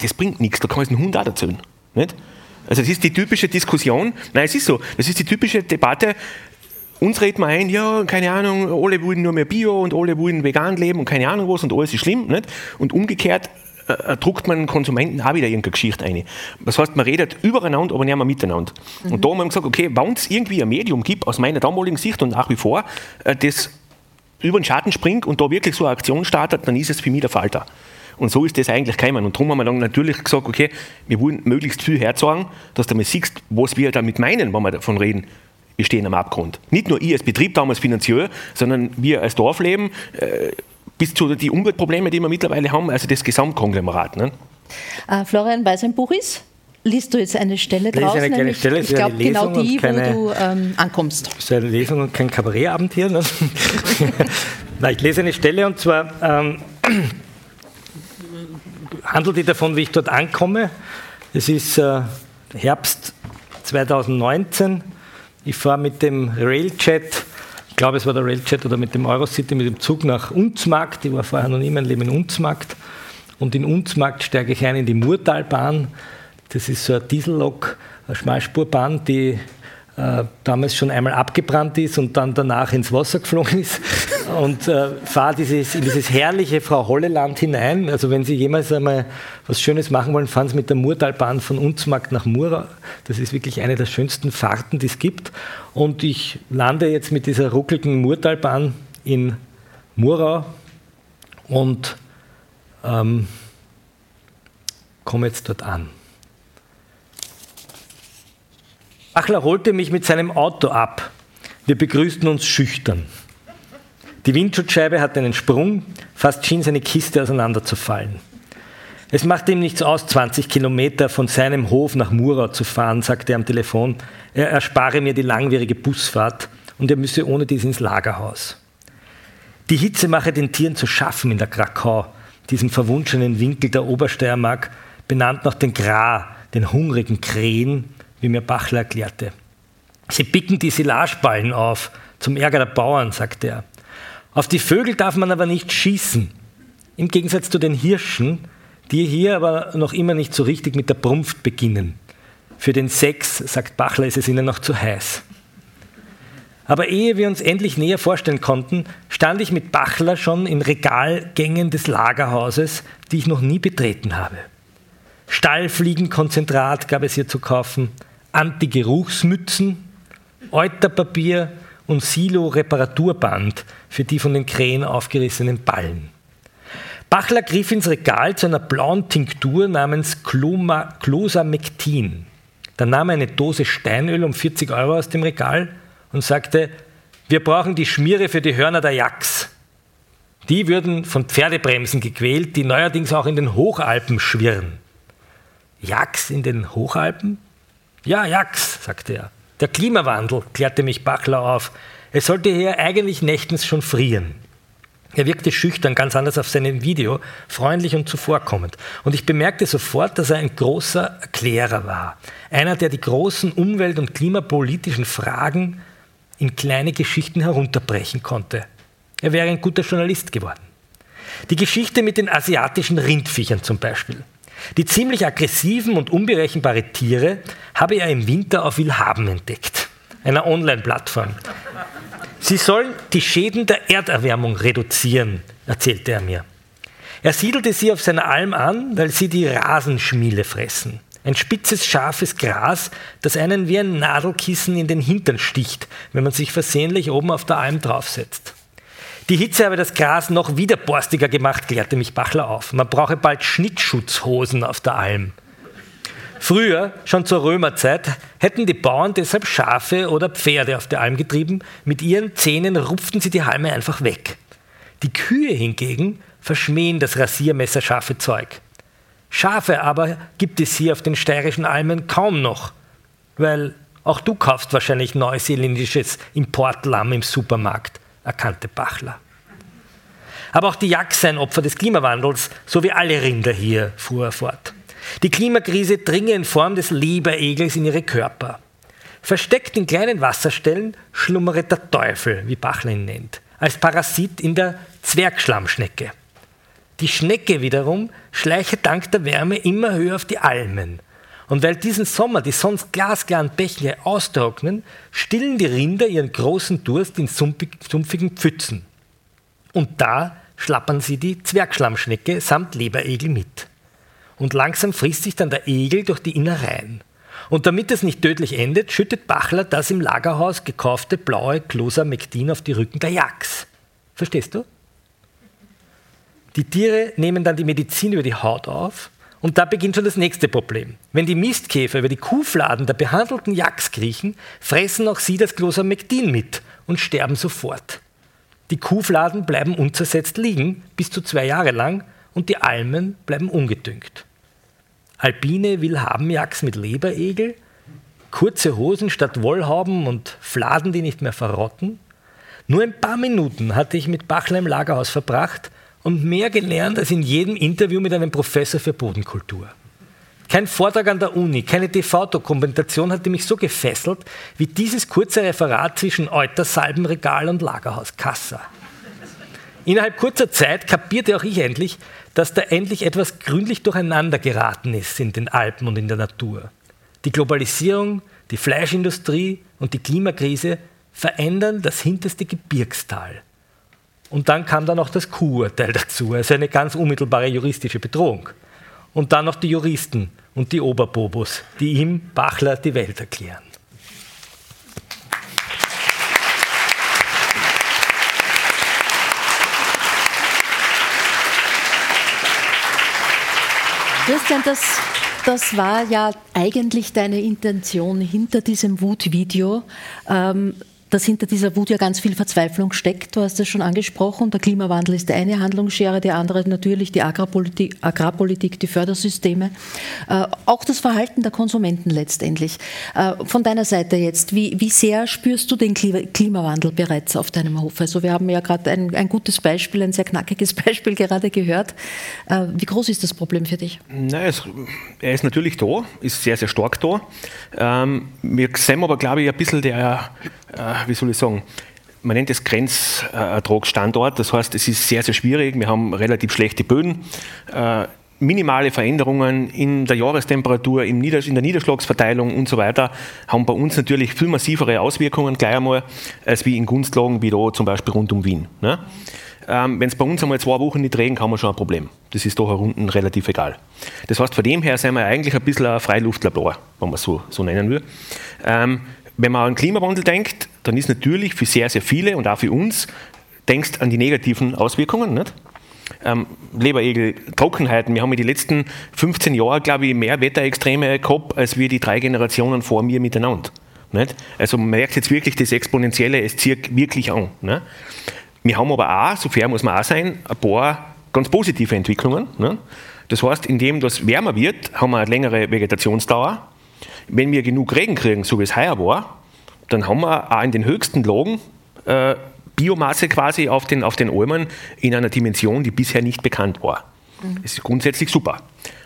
das bringt nichts, da kann ich den Hund auch erzählen. Nicht? Also das ist die typische Diskussion, nein, es ist so, das ist die typische Debatte, uns redet man ein, ja, keine Ahnung, alle wollen nur mehr Bio und alle wollen vegan leben und keine Ahnung was und alles ist schlimm. Nicht? Und umgekehrt äh, druckt man den Konsumenten auch wieder irgendeine Geschichte ein. Das heißt, man redet übereinander, aber nicht mehr miteinander. Mhm. Und da haben wir gesagt, okay, wenn es irgendwie ein Medium gibt, aus meiner damaligen Sicht und nach wie vor, äh, das über den Schatten springt und da wirklich so eine Aktion startet, dann ist es für mich der Falter. Und so ist das eigentlich gekommen. Und darum haben wir dann natürlich gesagt, okay, wir wollen möglichst viel herzeigen, dass du mal siehst, was wir damit meinen, wenn wir davon reden, wir stehen am Abgrund. Nicht nur ich als Betrieb damals finanziell, sondern wir als Dorfleben, äh, bis zu den Umweltproblemen, die wir mittlerweile haben, also das Gesamtkonglomerat. Ne? Äh, Florian, weil es ein Buch ist, liest du jetzt eine Stelle draus? Das ist eine nämlich, Stelle, ich glaube genau die, keine, wo du ähm, ankommst. Das ist eine Lesung und kein Kabarettabend hier. Ne? Nein, ich lese eine Stelle und zwar ähm, handelt die davon, wie ich dort ankomme. Es ist äh, Herbst zwanzig neunzehn. Ich fahre mit dem Railjet, ich glaube es war der Railjet oder mit dem Eurocity, mit dem Zug nach Unzmarkt. Ich war vorher noch nie mein Leben in Unzmarkt. Und in Unzmarkt steige ich ein in die Murtalbahn. Das ist so eine Diesellok, eine Schmalspurbahn, die äh, damals schon einmal abgebrannt ist und dann danach ins Wasser geflogen ist. Und äh, fahre dieses, in dieses herrliche Frau-Holle-Land hinein. Also wenn Sie jemals einmal was Schönes machen wollen, fahren Sie mit der Murtalbahn von Unzmarkt nach Murau. Das ist wirklich eine der schönsten Fahrten, die es gibt. Und ich lande jetzt mit dieser ruckeligen Murtalbahn in Murau und ähm, komme jetzt dort an. Bachler holte mich mit seinem Auto ab. Wir begrüßten uns schüchtern. Die Windschutzscheibe hatte einen Sprung, fast schien seine Kiste auseinanderzufallen. Es machte ihm nichts aus, zwanzig Kilometer von seinem Hof nach Murau zu fahren, sagte er am Telefon. Er erspare mir die langwierige Busfahrt und er müsse ohne dies ins Lagerhaus. Die Hitze mache den Tieren zu schaffen in der Krakau, diesem verwunschenen Winkel der Obersteiermark, benannt nach den Gra, den hungrigen Krähen, wie mir Bachler erklärte. Sie picken die Silageballen auf, zum Ärger der Bauern, sagte er. Auf die Vögel darf man aber nicht schießen. Im Gegensatz zu den Hirschen, die hier aber noch immer nicht so richtig mit der Brunft beginnen. Für den Sex, sagt Bachler, ist es ihnen noch zu heiß. Aber ehe wir uns endlich näher vorstellen konnten, stand ich mit Bachler schon in Regalgängen des Lagerhauses, die ich noch nie betreten habe. Stallfliegenkonzentrat gab es hier zu kaufen, Antigeruchsmützen, Euterpapier und Silo-Reparaturband für die von den Krähen aufgerissenen Ballen. Bachler griff ins Regal zu einer blauen Tinktur namens Cloma- Closamectin. Dann nahm er eine Dose Steinöl um vierzig Euro aus dem Regal und sagte, wir brauchen die Schmiere für die Hörner der Yaks. Die würden von Pferdebremsen gequält, die neuerdings auch in den Hochalpen schwirren. Yaks in den Hochalpen? Ja, Yaks, sagte er. Der Klimawandel, klärte mich Bachler auf. Es sollte hier eigentlich nächtens schon frieren. Er wirkte schüchtern, ganz anders auf seinem Video, freundlich und zuvorkommend. Und ich bemerkte sofort, dass er ein großer Erklärer war. Einer, der die großen umwelt- und klimapolitischen Fragen in kleine Geschichten herunterbrechen konnte. Er wäre ein guter Journalist geworden. Die Geschichte mit den asiatischen Rindviechern zum Beispiel. Die ziemlich aggressiven und unberechenbaren Tiere habe er im Winter auf Willhaben entdeckt, einer Online-Plattform. Sie sollen die Schäden der Erderwärmung reduzieren, erzählte er mir. Er siedelte sie auf seiner Alm an, weil sie die Rasenschmiele fressen. Ein spitzes, scharfes Gras, das einen wie ein Nadelkissen in den Hintern sticht, wenn man sich versehentlich oben auf der Alm draufsetzt. Die Hitze habe das Gras noch widerborstiger gemacht, klärte mich Bachler auf. Man brauche bald Schnittschutzhosen auf der Alm. Früher, schon zur Römerzeit, hätten die Bauern deshalb Schafe oder Pferde auf der Alm getrieben. Mit ihren Zähnen rupften sie die Halme einfach weg. Die Kühe hingegen verschmähen das rasiermesserscharfe Zeug. Schafe aber gibt es hier auf den steirischen Almen kaum noch, weil auch du kaufst wahrscheinlich neuseeländisches Importlamm im Supermarkt, erkannte Bachler. Aber auch die Yaks seien Opfer des Klimawandels, so wie alle Rinder hier, fuhr er fort. Die Klimakrise dringe in Form des Leberegels in ihre Körper. Versteckt in kleinen Wasserstellen schlummere der Teufel, wie Bachler ihn nennt, als Parasit in der Zwergschlammschnecke. Die Schnecke wiederum schleiche dank der Wärme immer höher auf die Almen. Und weil diesen Sommer die sonst glasklaren Bäche austrocknen, stillen die Rinder ihren großen Durst in sumpfigen Pfützen. Und da schlappern sie die Zwergschlammschnecke samt Leberegel mit. Und langsam frisst sich dann der Egel durch die Innereien. Und damit es nicht tödlich endet, schüttet Bachler das im Lagerhaus gekaufte blaue Closamectin auf die Rücken der Yaks. Verstehst du? Die Tiere nehmen dann die Medizin über die Haut auf und da beginnt schon das nächste Problem. Wenn die Mistkäfer über die Kuhfladen der behandelten Yaks kriechen, fressen auch sie das Closamectin mit und sterben sofort. Die Kuhfladen bleiben unzersetzt liegen, bis zu zwei Jahre lang, und die Almen bleiben ungedüngt. Alpine Willhabenjacks mit Leberegel, kurze Hosen statt Wollhauben und Fladen, die nicht mehr verrotten. Nur ein paar Minuten hatte ich mit Bachler im Lagerhaus verbracht und mehr gelernt als in jedem Interview mit einem Professor für Bodenkultur. Kein Vortrag an der Uni, keine T V-Dokumentation hatte mich so gefesselt wie dieses kurze Referat zwischen Euter Salbenregal und Lagerhaus Kassa. Innerhalb kurzer Zeit kapierte auch ich endlich, dass da endlich etwas gründlich durcheinander geraten ist in den Alpen und in der Natur. Die Globalisierung, die Fleischindustrie und die Klimakrise verändern das hinterste Gebirgstal. Und dann kam dann noch das Kuhurteil dazu, also eine ganz unmittelbare juristische Bedrohung. Und dann noch die Juristen und die Oberbobos, die ihm, Bachler, die Welt erklären. Christian, das, das war ja eigentlich deine Intention hinter diesem Wut-Video, ähm, dass hinter dieser Wut ja ganz viel Verzweiflung steckt. Du hast das schon angesprochen, der Klimawandel ist die eine Handlungsschere, die andere natürlich die Agrarpolitik, Agrarpolitik die Fördersysteme, äh, auch das Verhalten der Konsumenten letztendlich. Äh, von deiner Seite jetzt, wie, wie sehr spürst du den Klimawandel bereits auf deinem Hof? Also wir haben ja gerade ein, ein gutes Beispiel, ein sehr knackiges Beispiel gerade gehört. Äh, wie groß ist das Problem für dich? Na, es, er ist natürlich da, ist sehr, sehr stark da. Ähm, wir sehen aber, glaube ich, ein bisschen der... Äh, Wie soll ich sagen, man nennt es Grenzertragsstandort, das heißt, es ist sehr, sehr schwierig, wir haben relativ schlechte Böden, äh, minimale Veränderungen in der Jahrestemperatur, in der Niederschlagsverteilung und so weiter, haben bei uns natürlich viel massivere Auswirkungen gleich einmal, als wie in Gunstlagen wie da zum Beispiel rund um Wien. Ne? Ähm, wenn es bei uns einmal zwei Wochen nicht regnet, haben wir schon ein Problem. Das ist da unten relativ egal. Das heißt, von dem her sind wir eigentlich ein bisschen ein Freiluftlabor, wenn man es so, so nennen will. Ähm, Wenn man an den Klimawandel denkt, dann ist natürlich für sehr, sehr viele und auch für uns, denkst an die negativen Auswirkungen. Nicht? Ähm, Leberegel, Trockenheiten. Wir haben in den letzten fünfzehn Jahren, glaube ich, mehr Wetterextreme gehabt, als wir die drei Generationen vor mir miteinander. Nicht? Also man merkt jetzt wirklich das Exponentielle, es zieht wirklich an. Nicht? Wir haben aber auch, so fair muss man auch sein, ein paar ganz positive Entwicklungen. Nicht? Das heißt, indem das wärmer wird, haben wir eine längere Vegetationsdauer. Wenn wir genug Regen kriegen, so wie es heuer war, dann haben wir auch in den höchsten Lagen äh, Biomasse quasi auf den, auf den Almen in einer Dimension, die bisher nicht bekannt war. Mhm. Das ist grundsätzlich super.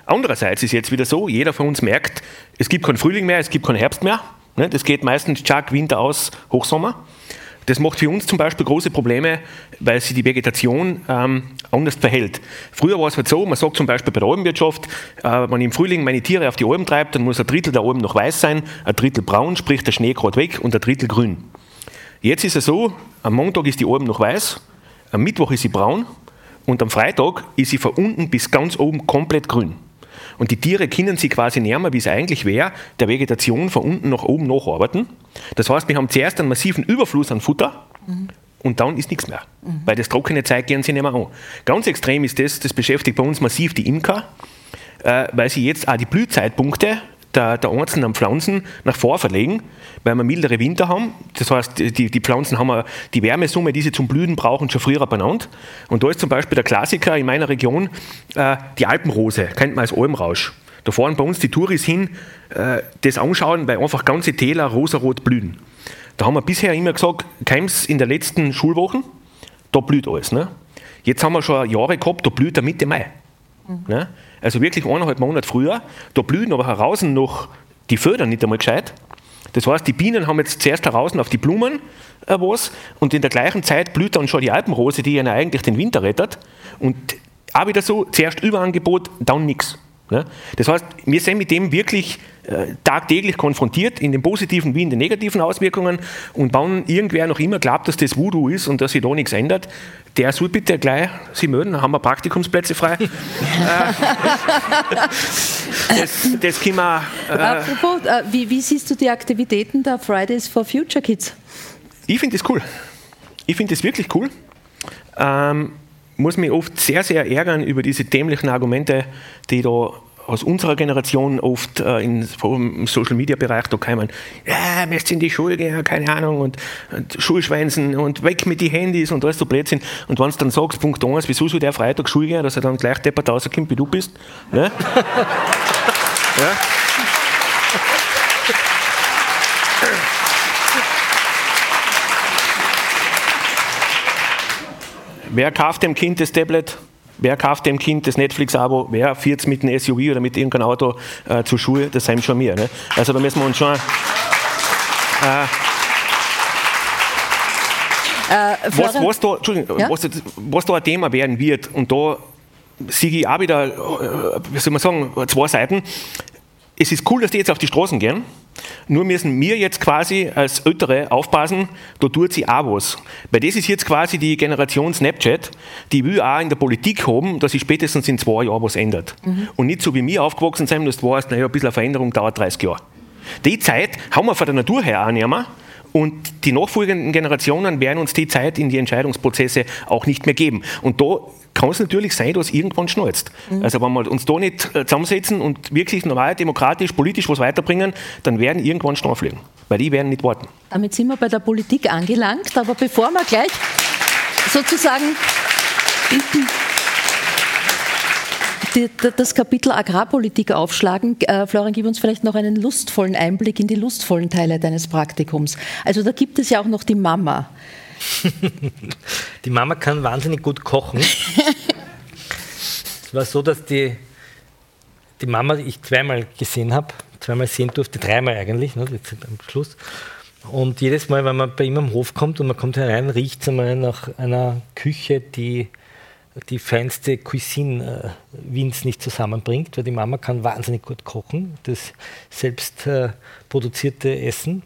Andererseits ist jetzt wieder so, jeder von uns merkt, es gibt keinen Frühling mehr, es gibt keinen Herbst mehr. Ne? Das geht meistens stark Winter aus, Hochsommer. Das macht für uns zum Beispiel große Probleme, weil sich die Vegetation ähm, anders verhält. Früher war es halt so, man sagt zum Beispiel bei der Almwirtschaft, äh, wenn ich im Frühling meine Tiere auf die Alm treibe, dann muss ein Drittel der Alm noch weiß sein, ein Drittel braun, sprich der Schnee gerade weg, und ein Drittel grün. Jetzt ist es so, am Montag ist die Alm noch weiß, am Mittwoch ist sie braun und am Freitag ist sie von unten bis ganz oben komplett grün. Und die Tiere können sich quasi näher, wie es eigentlich wäre, der Vegetation von unten nach oben nacharbeiten. Das heißt, wir haben zuerst einen massiven Überfluss an Futter, mhm, und dann ist nichts mehr. Mhm. Weil das trockene Zeug gehen sie nicht mehr an. Ganz extrem ist das, das beschäftigt bei uns massiv die Imker, äh, weil sie jetzt auch die Blühzeitpunkte der, der einzelnen Pflanzen nach vor verlegen, weil wir mildere Winter haben. Das heißt, die, die Pflanzen haben die Wärmesumme, die sie zum Blühen brauchen, schon früher benannt. Und da ist zum Beispiel der Klassiker in meiner Region äh, die Alpenrose, kennt man als Almrausch. Da fahren bei uns die Touris hin, äh, das anschauen, weil einfach ganze Täler rosarot blühen. Da haben wir bisher immer gesagt, keims in der letzten Schulwochen, da blüht alles. Ne? Jetzt haben wir schon Jahre gehabt, da blüht der Mitte Mai. Mhm. Ne? Also wirklich eineinhalb Monate früher, da blühen aber heraus noch die Föder nicht einmal gescheit. Das heißt, die Bienen haben jetzt zuerst heraus auf die Blumen äh, was und in der gleichen Zeit blüht dann schon die Alpenrose, die ihnen eigentlich den Winter rettet. Und auch wieder so, zuerst Überangebot, dann nichts. Ne? Das heißt, wir sind mit dem wirklich äh, tagtäglich konfrontiert, in den positiven wie in den negativen Auswirkungen. Und wenn irgendwer noch immer glaubt, dass das Voodoo ist und dass sich da nichts ändert, der soll bitte gleich sich melden, dann haben wir Praktikumsplätze frei. äh, das, das können wir... Äh, Apropos, äh, wie, wie siehst du die Aktivitäten der Fridays for Future Kids? Ich finde das cool. Ich finde das wirklich cool. Ähm, muss mich oft sehr, sehr ärgern über diese dämlichen Argumente, die da aus unserer Generation oft äh, in, im Social-Media-Bereich da keimen. Ja, müsst in die Schule gehen, keine Ahnung, und, und Schulschwänzen und weg mit den Handys und alles so Blödsinn. Und wenn du dann sagst, Punkt eins, wieso soll der Freitag Schule gehen, dass er dann gleich deppert rauskommt, wie du bist. Ne? Ja. Wer kauft dem Kind das Tablet? Wer kauft dem Kind das Netflix-Abo? Wer fährt mit einem S U V oder mit irgendeinem Auto äh, zur Schule? Das sind schon wir. Ne? Also da müssen wir uns schon... Äh, äh, was, was, da, ja? was, was da ein Thema werden wird, und da sehe ich auch wieder, wie soll man sagen, zwei Seiten. Es ist cool, dass die jetzt auf die Straßen gehen, nur müssen wir jetzt quasi als Ältere aufpassen, da tut sie auch was. Weil das ist jetzt quasi die Generation Snapchat, die will auch in der Politik haben, dass sie spätestens in zwei Jahren was ändert. Mhm. Und nicht so wie wir aufgewachsen sind, dass du weißt, naja, ein bisschen eine Veränderung dauert dreißig Jahre. Die Zeit haben wir von der Natur her auch nicht mehr. Und die nachfolgenden Generationen werden uns die Zeit in die Entscheidungsprozesse auch nicht mehr geben. Und da kann es natürlich sein, dass irgendwann schnalzt. Mhm. Also wenn wir uns da nicht zusammensetzen und wirklich normal, demokratisch, politisch was weiterbringen, dann werden irgendwann schnarfliegen, weil die werden nicht warten. Damit sind wir bei der Politik angelangt, aber bevor wir gleich sozusagen... das Kapitel Agrarpolitik aufschlagen. Äh, Florian, gib uns vielleicht noch einen lustvollen Einblick in die lustvollen Teile deines Praktikums. Also da gibt es ja auch noch die Mama. Die Mama kann wahnsinnig gut kochen. Es war so, dass die, die Mama ich zweimal gesehen habe, zweimal sehen durfte, dreimal eigentlich, ne, jetzt am Schluss. Und jedes Mal, wenn man bei ihm am Hof kommt und man kommt herein, riecht es einmal nach einer Küche, die... die feinste Cuisine äh, Wiens nicht zusammenbringt, weil die Mama kann wahnsinnig gut kochen, das selbst äh, produzierte Essen.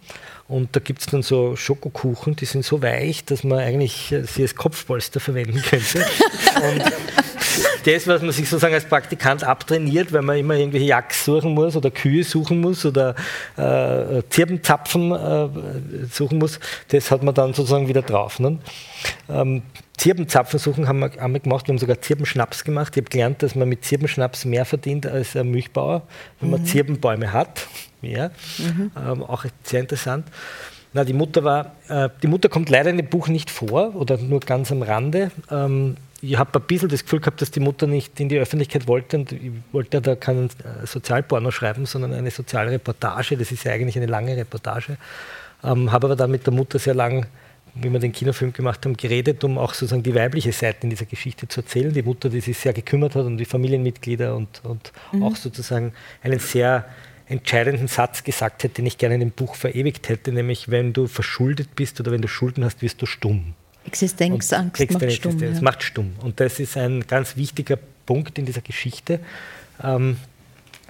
Und da gibt es dann so Schokokuchen, die sind so weich, dass man eigentlich äh, sie als Kopfpolster verwenden könnte. Und das, was man sich sozusagen als Praktikant abtrainiert, weil man immer irgendwelche Jacks suchen muss oder Kühe suchen muss oder äh, Zirbenzapfen äh, suchen muss, das hat man dann sozusagen wieder drauf. Ne? Ähm, Zirbenzapfen suchen haben wir einmal gemacht, wir haben sogar Zirbenschnaps gemacht. Ich habe gelernt, dass man mit Zirbenschnaps mehr verdient als ein Milchbauer, wenn mhm. man Zirbenbäume hat. Ja. Mhm. Ähm, auch sehr interessant. Na, die, Mutter war, äh, die Mutter kommt leider in dem Buch nicht vor oder nur ganz am Rande. Ähm, ich habe ein bisschen das Gefühl gehabt, dass die Mutter nicht in die Öffentlichkeit wollte und ich wollte da keinen Sozialporno schreiben, sondern eine Sozialreportage. Das ist ja eigentlich eine lange Reportage. Ähm, habe aber dann mit der Mutter sehr lang, wie wir den Kinofilm gemacht haben, geredet, um auch sozusagen die weibliche Seite in dieser Geschichte zu erzählen. Die Mutter, die sich sehr gekümmert hat um die Familienmitglieder und, und mhm. auch sozusagen einen sehr entscheidenden Satz gesagt hat, den ich gerne in dem Buch verewigt hätte, nämlich wenn du verschuldet bist oder wenn du Schulden hast, wirst du stumm. Existenzangst macht stumm. Das ja. macht stumm. Und das ist ein ganz wichtiger Punkt in dieser Geschichte, ähm,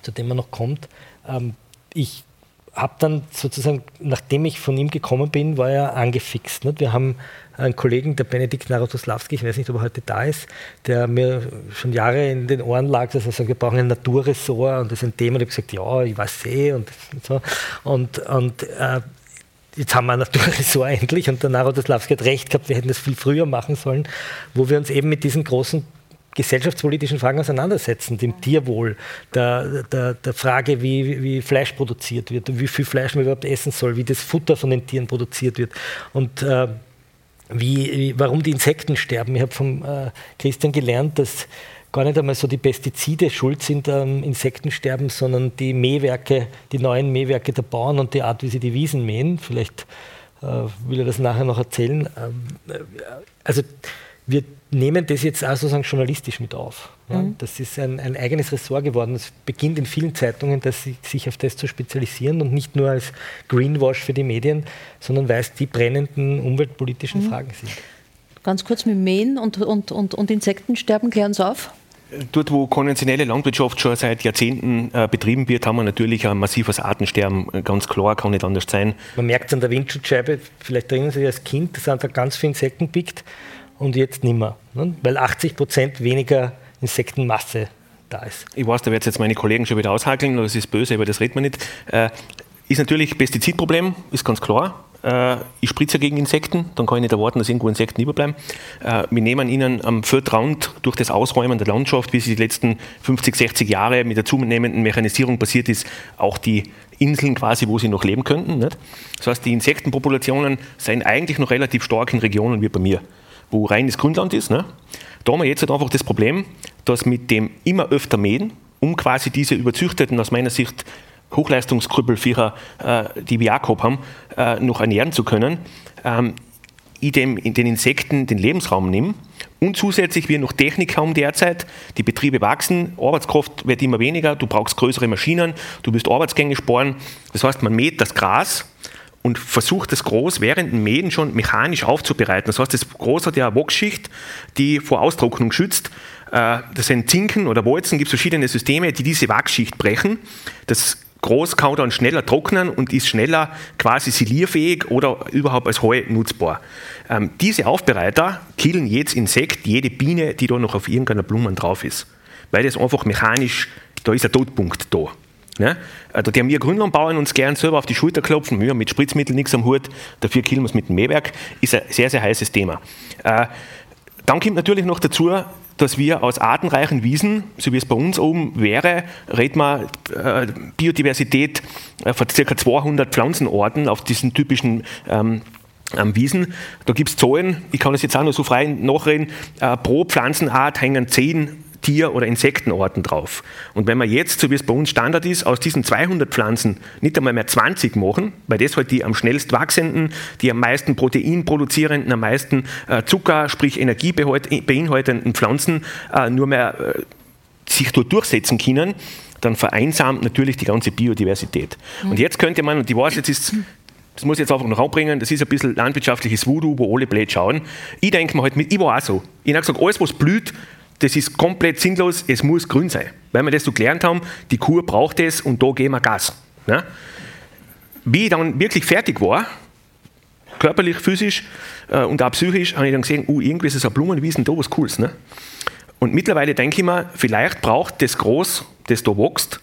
zu dem man noch kommt. Ähm, ich habe dann sozusagen, nachdem ich von ihm gekommen bin, war er angefixt. Nicht? Wir haben einen Kollegen, der Benedikt Narodoslawski, ich weiß nicht, ob er heute da ist, der mir schon Jahre in den Ohren lag, dass er sagt, wir brauchen ein Naturressort und das ist ein Thema. Und ich habe gesagt, ja, ich weiß eh und so. Und, und äh, jetzt haben wir ein Naturressort endlich und der Narodoslawski hat recht gehabt, wir hätten das viel früher machen sollen, wo wir uns eben mit diesen großen gesellschaftspolitischen Fragen auseinandersetzen, dem Tierwohl, der, der, der Frage, wie, wie Fleisch produziert wird, wie viel Fleisch man überhaupt essen soll, wie das Futter von den Tieren produziert wird und äh, wie, warum die Insekten sterben. Ich habe von äh, Christian gelernt, dass gar nicht einmal so die Pestizide schuld sind am Insektensterben, sondern die Mähwerke, die neuen Mähwerke der Bauern und die Art, wie sie die Wiesen mähen. Vielleicht äh, will er das nachher noch erzählen. Ähm, also wir nehmen das jetzt auch sozusagen journalistisch mit auf. Ja, mhm. Das ist ein, ein eigenes Ressort geworden. Es beginnt in vielen Zeitungen, dass sie sich auf das zu spezialisieren und nicht nur als Greenwash für die Medien, sondern weil es die brennenden umweltpolitischen mhm. Fragen sind. Ganz kurz mit Mähen und, und, und, und Insektensterben, klären uns auf. Dort, wo konventionelle Landwirtschaft schon seit Jahrzehnten äh, betrieben wird, haben wir natürlich ein massives Artensterben, ganz klar, kann nicht anders sein. Man merkt es an der Windschutzscheibe, vielleicht erinnern Sie sich als Kind, dass da ganz viele Insekten pickt. Und jetzt nicht mehr, ne? Weil achtzig Prozent weniger Insektenmasse da ist. Ich weiß, da werden jetzt meine Kollegen schon wieder aushackeln, das ist böse, aber das redet man nicht. Äh, ist natürlich Pestizidproblem, ist ganz klar. Äh, ich spritze gegen Insekten, dann kann ich nicht erwarten, dass irgendwo Insekten überbleiben. Äh, wir nehmen ihnen am Viertrand durch das Ausräumen der Landschaft, wie sie die letzten fünfzig, sechzig Jahre mit der zunehmenden Mechanisierung passiert ist, auch die Inseln quasi, wo sie noch leben könnten. Nicht? Das heißt, die Insektenpopulationen sind eigentlich noch relativ stark in Regionen wie bei mir, wo reines Grünland ist. Ne? Da haben wir jetzt halt einfach das Problem, dass mit dem immer öfter Mähen, um quasi diese überzüchteten, aus meiner Sicht Hochleistungskrüppelviecher, äh, die wir auch gehabt haben, äh, noch ernähren zu können, ähm, ich dem, in den Insekten den Lebensraum nehme. Und zusätzlich wir noch Technik haben derzeit, die Betriebe wachsen, Arbeitskraft wird immer weniger, du brauchst größere Maschinen, du willst Arbeitsgänge sparen. Das heißt, man mäht das Gras und versucht das Gros während dem Mähen schon mechanisch aufzubereiten. Das heißt, das Gros hat ja eine Wachsschicht, die vor Austrocknung schützt. Das sind Zinken oder Walzen, gibt es verschiedene Systeme, die diese Wachsschicht brechen. Das Gros kann dann schneller trocknen und ist schneller quasi silierfähig oder überhaupt als Heu nutzbar. Ähm, diese Aufbereiter killen jedes Insekt, jede Biene, die da noch auf irgendeiner Blume drauf ist. Weil das einfach mechanisch, da ist ein Todpunkt da. Ne? Also die haben wir Grünlandbauern uns gern selber auf die Schulter klopfen, wir haben mit Spritzmitteln nichts am Hut, dafür killen wir es mit dem Mähwerk, ist ein sehr, sehr heißes Thema. Äh, dann kommt natürlich noch dazu, dass wir aus artenreichen Wiesen, so wie es bei uns oben wäre, redet man äh, Biodiversität äh, von ca. zweihundert Pflanzenarten auf diesen typischen ähm, ähm, Wiesen. Da gibt es Zahlen, ich kann das jetzt auch noch so frei nachreden, äh, pro Pflanzenart hängen zehn Tier- oder Insektenarten drauf. Und wenn wir jetzt, so wie es bei uns Standard ist, aus diesen zweihundert Pflanzen nicht einmal mehr zwanzig machen, weil das halt die am schnellst wachsenden, die am meisten Protein produzierenden, am meisten äh, Zucker, sprich Energie beinhaltenden Pflanzen äh, nur mehr äh, sich dort durchsetzen können, dann vereinsamt natürlich die ganze Biodiversität. Mhm. Und jetzt könnte man, und ich weiß, jetzt ist das muss ich jetzt einfach noch anbringen, das ist ein bisschen landwirtschaftliches Voodoo, wo alle blöd schauen. Ich denke mir halt mit, ich war auch so. Ich habe gesagt, alles was blüht, das ist komplett sinnlos, es muss grün sein. Weil wir das so gelernt haben, die Kuh braucht es und da geben wir Gas. Ne? Wie ich dann wirklich fertig war, körperlich, physisch äh, und auch psychisch, habe ich dann gesehen, uh, irgendwie ist es ein Blumenwiesen, da was Cooles. Ne? Und mittlerweile denke ich mir, vielleicht braucht das Gros, das da wächst,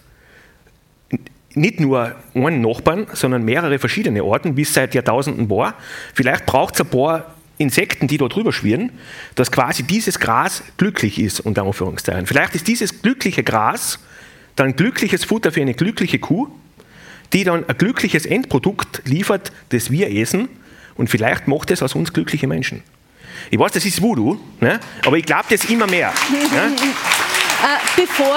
nicht nur einen Nachbarn, sondern mehrere verschiedene Orten, wie es seit Jahrtausenden war. Vielleicht braucht es ein paar Insekten, die da drüber schwirren, dass quasi dieses Gras glücklich ist, unter Anführungszeichen. Vielleicht ist dieses glückliche Gras dann glückliches Futter für eine glückliche Kuh, die dann ein glückliches Endprodukt liefert, das wir essen, und vielleicht macht es aus uns glückliche Menschen. Ich weiß, das ist Voodoo, ne? Aber ich glaube das immer mehr. Ne? Bevor...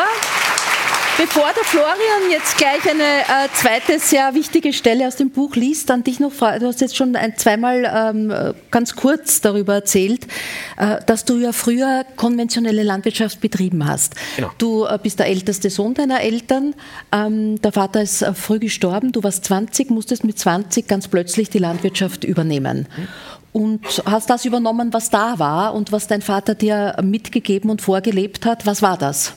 Bevor der Florian jetzt gleich eine äh, zweite sehr wichtige Stelle aus dem Buch liest, an dich noch fragen. Du hast jetzt schon ein, zweimal ähm, ganz kurz darüber erzählt, äh, dass du ja früher konventionelle Landwirtschaft betrieben hast. Genau. Du äh, bist der älteste Sohn deiner Eltern, ähm, der Vater ist äh, früh gestorben, du warst zwanzig, musstest mit zwanzig ganz plötzlich die Landwirtschaft übernehmen. Mhm. Und hast das übernommen, was da war und was dein Vater dir mitgegeben und vorgelebt hat. Was war das?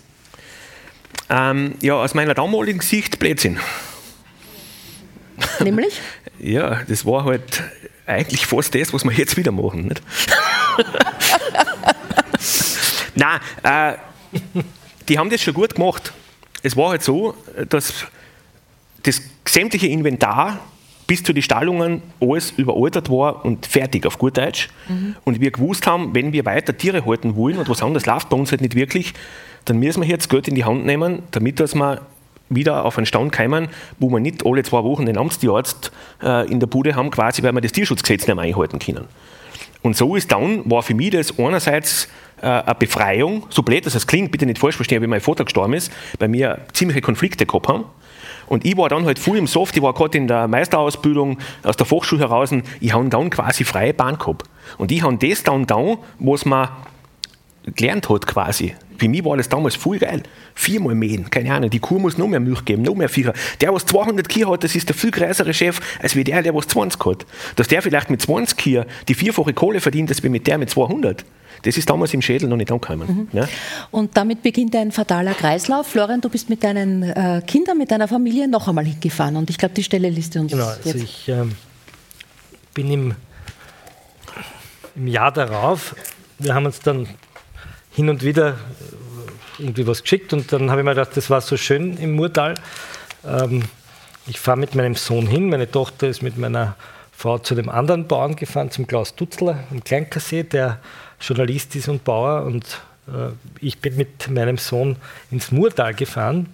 Ähm, ja, aus meiner damaligen Sicht Blödsinn. Nämlich? Ja, das war halt eigentlich fast das, was wir jetzt wieder machen. Nicht? Nein, äh, die haben das schon gut gemacht. Es war halt so, dass das sämtliche Inventar bis zu den Stallungen alles überaltert war und fertig, auf gut Deutsch. Mhm. Und wir gewusst haben, wenn wir weiter Tiere halten wollen und was anderes läuft bei uns halt nicht wirklich, dann müssen wir jetzt Geld in die Hand nehmen, damit dass wir wieder auf einen Stand kommen, wo wir nicht alle zwei Wochen den Amtstierarzt äh, in der Bude haben, quasi, weil wir das Tierschutzgesetz nicht mehr einhalten können. Und so ist dann, war für mich das einerseits äh, eine Befreiung, so blöd, dass es klingt, bitte nicht falsch verstehen, wie mein Vater gestorben ist, bei mir ziemliche Konflikte gehabt haben. Und ich war dann halt voll im Soft, ich war gerade in der Meisterausbildung aus der Fachschule heraus, ich habe dann quasi freie Bahn gehabt. Und ich habe das dann da, was man gelernt hat quasi. Für mich war das damals voll geil. Viermal mähen, keine Ahnung, die Kuh muss noch mehr Milch geben, noch mehr Viecher. Der, was zweihundert Kühe hat, das ist der viel größere Chef, als wie der, der was zwanzig hat. Dass der vielleicht mit zwanzig Kühe die vierfache Kohle verdient, als wie mit der mit zweihundert. Das ist damals im Schädel noch nicht angekommen. Mhm. Ja? Und damit beginnt ein fataler Kreislauf. Florian, du bist mit deinen äh, Kindern, mit deiner Familie noch einmal hingefahren. Und ich glaube, die Stelle liest uns genau, jetzt. Also ich ähm, bin im, im Jahr darauf, wir haben uns dann hin und wieder irgendwie was geschickt und dann habe ich mir gedacht, das war so schön im Murtal. Ähm, ich fahre mit meinem Sohn hin, meine Tochter ist mit meiner zu dem anderen Bauern gefahren, zum Klaus Dutzler am Kleinkassee, der Journalist ist und Bauer. Und äh, ich bin mit meinem Sohn ins Murtal gefahren.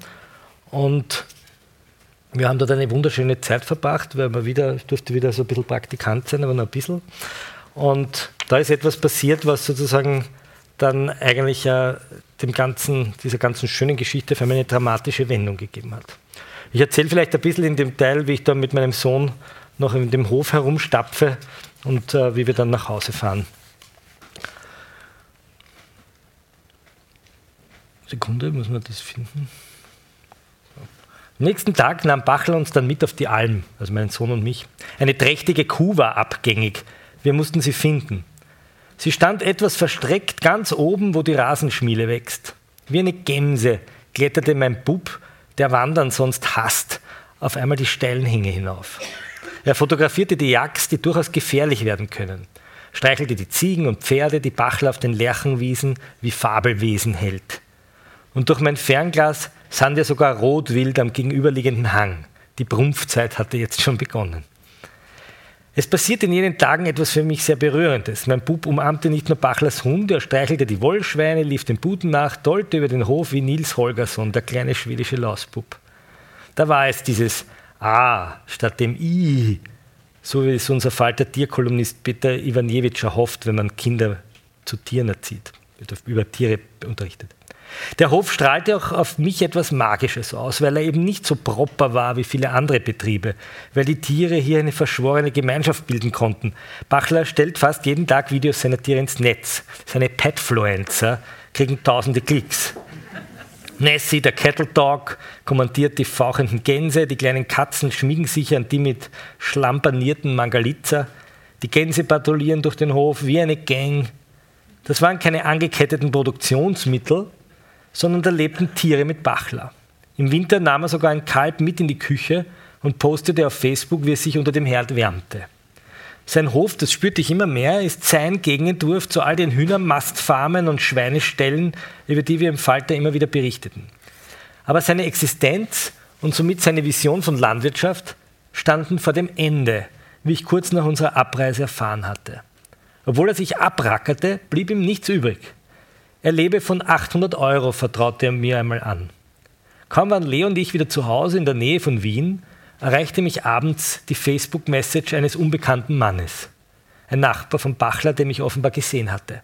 Und wir haben dort eine wunderschöne Zeit verbracht, weil man wieder, ich durfte wieder so ein bisschen Praktikant sein, aber noch ein bisschen. Und da ist etwas passiert, was sozusagen dann eigentlich äh, dem ganzen, dieser ganzen schönen Geschichte für mich eine dramatische Wendung gegeben hat. Ich erzähle vielleicht ein bisschen in dem Teil, wie ich da mit meinem Sohn noch in dem Hof herumstapfe und äh, wie wir dann nach Hause fahren. Sekunde, muss man das finden. Am nächsten Tag nahm Bachler uns dann mit auf die Alm, also mein Sohn und mich. Eine trächtige Kuh war abgängig. Wir mussten sie finden. Sie stand etwas verstreckt ganz oben, wo die Rasenschmiele wächst. Wie eine Gemse kletterte mein Bub, der Wandern sonst hasst, auf einmal die steilen Hänge hinauf. Er fotografierte die Jagds, die durchaus gefährlich werden können, streichelte die Ziegen und Pferde, die Bachler auf den Lerchenwiesen wie Fabelwesen hält. Und durch mein Fernglas sahen wir sogar Rotwild am gegenüberliegenden Hang. Die Brumpfzeit hatte jetzt schon begonnen. Es passierte in jenen Tagen etwas für mich sehr Berührendes. Mein Bub umarmte nicht nur Bachlers Hund, er streichelte die Wollschweine, lief den Buden nach, tollte über den Hof wie Nils Holgersson, der kleine schwedische Lausbub. Da war es dieses A statt dem I, so wie es unser Falter Tierkolumnist Peter Iwanjewitsch erhofft, wenn man Kinder zu Tieren erzieht, über Tiere unterrichtet. Der Hof strahlte auch auf mich etwas Magisches aus, weil er eben nicht so proper war wie viele andere Betriebe, weil die Tiere hier eine verschworene Gemeinschaft bilden konnten. Bachler stellt fast jeden Tag Videos seiner Tiere ins Netz. Seine Petfluencer kriegen tausende Klicks. Nessi, der Cattle Dog, kommandiert die fauchenden Gänse, die kleinen Katzen schmiegen sich an die mit Schlamm banierten Mangalitzer. Die Gänse patrouillieren durch den Hof wie eine Gang. Das waren keine angeketteten Produktionsmittel, sondern da lebten Tiere mit Bachler. Im Winter nahm er sogar ein Kalb mit in die Küche und postete auf Facebook, wie es sich unter dem Herd wärmte. Sein Hof, das spürte ich immer mehr, ist sein Gegenentwurf zu all den Hühnermastfarmen und Schweineställen, über die wir im Falter immer wieder berichteten. Aber seine Existenz und somit seine Vision von Landwirtschaft standen vor dem Ende, wie ich kurz nach unserer Abreise erfahren hatte. Obwohl er sich abrackerte, blieb ihm nichts übrig. Er lebe von achthundert Euro, vertraute er mir einmal an. Kaum waren Leo und ich wieder zu Hause in der Nähe von Wien, erreichte mich abends die Facebook-Message eines unbekannten Mannes. Ein Nachbar von Bachler, der mich offenbar gesehen hatte.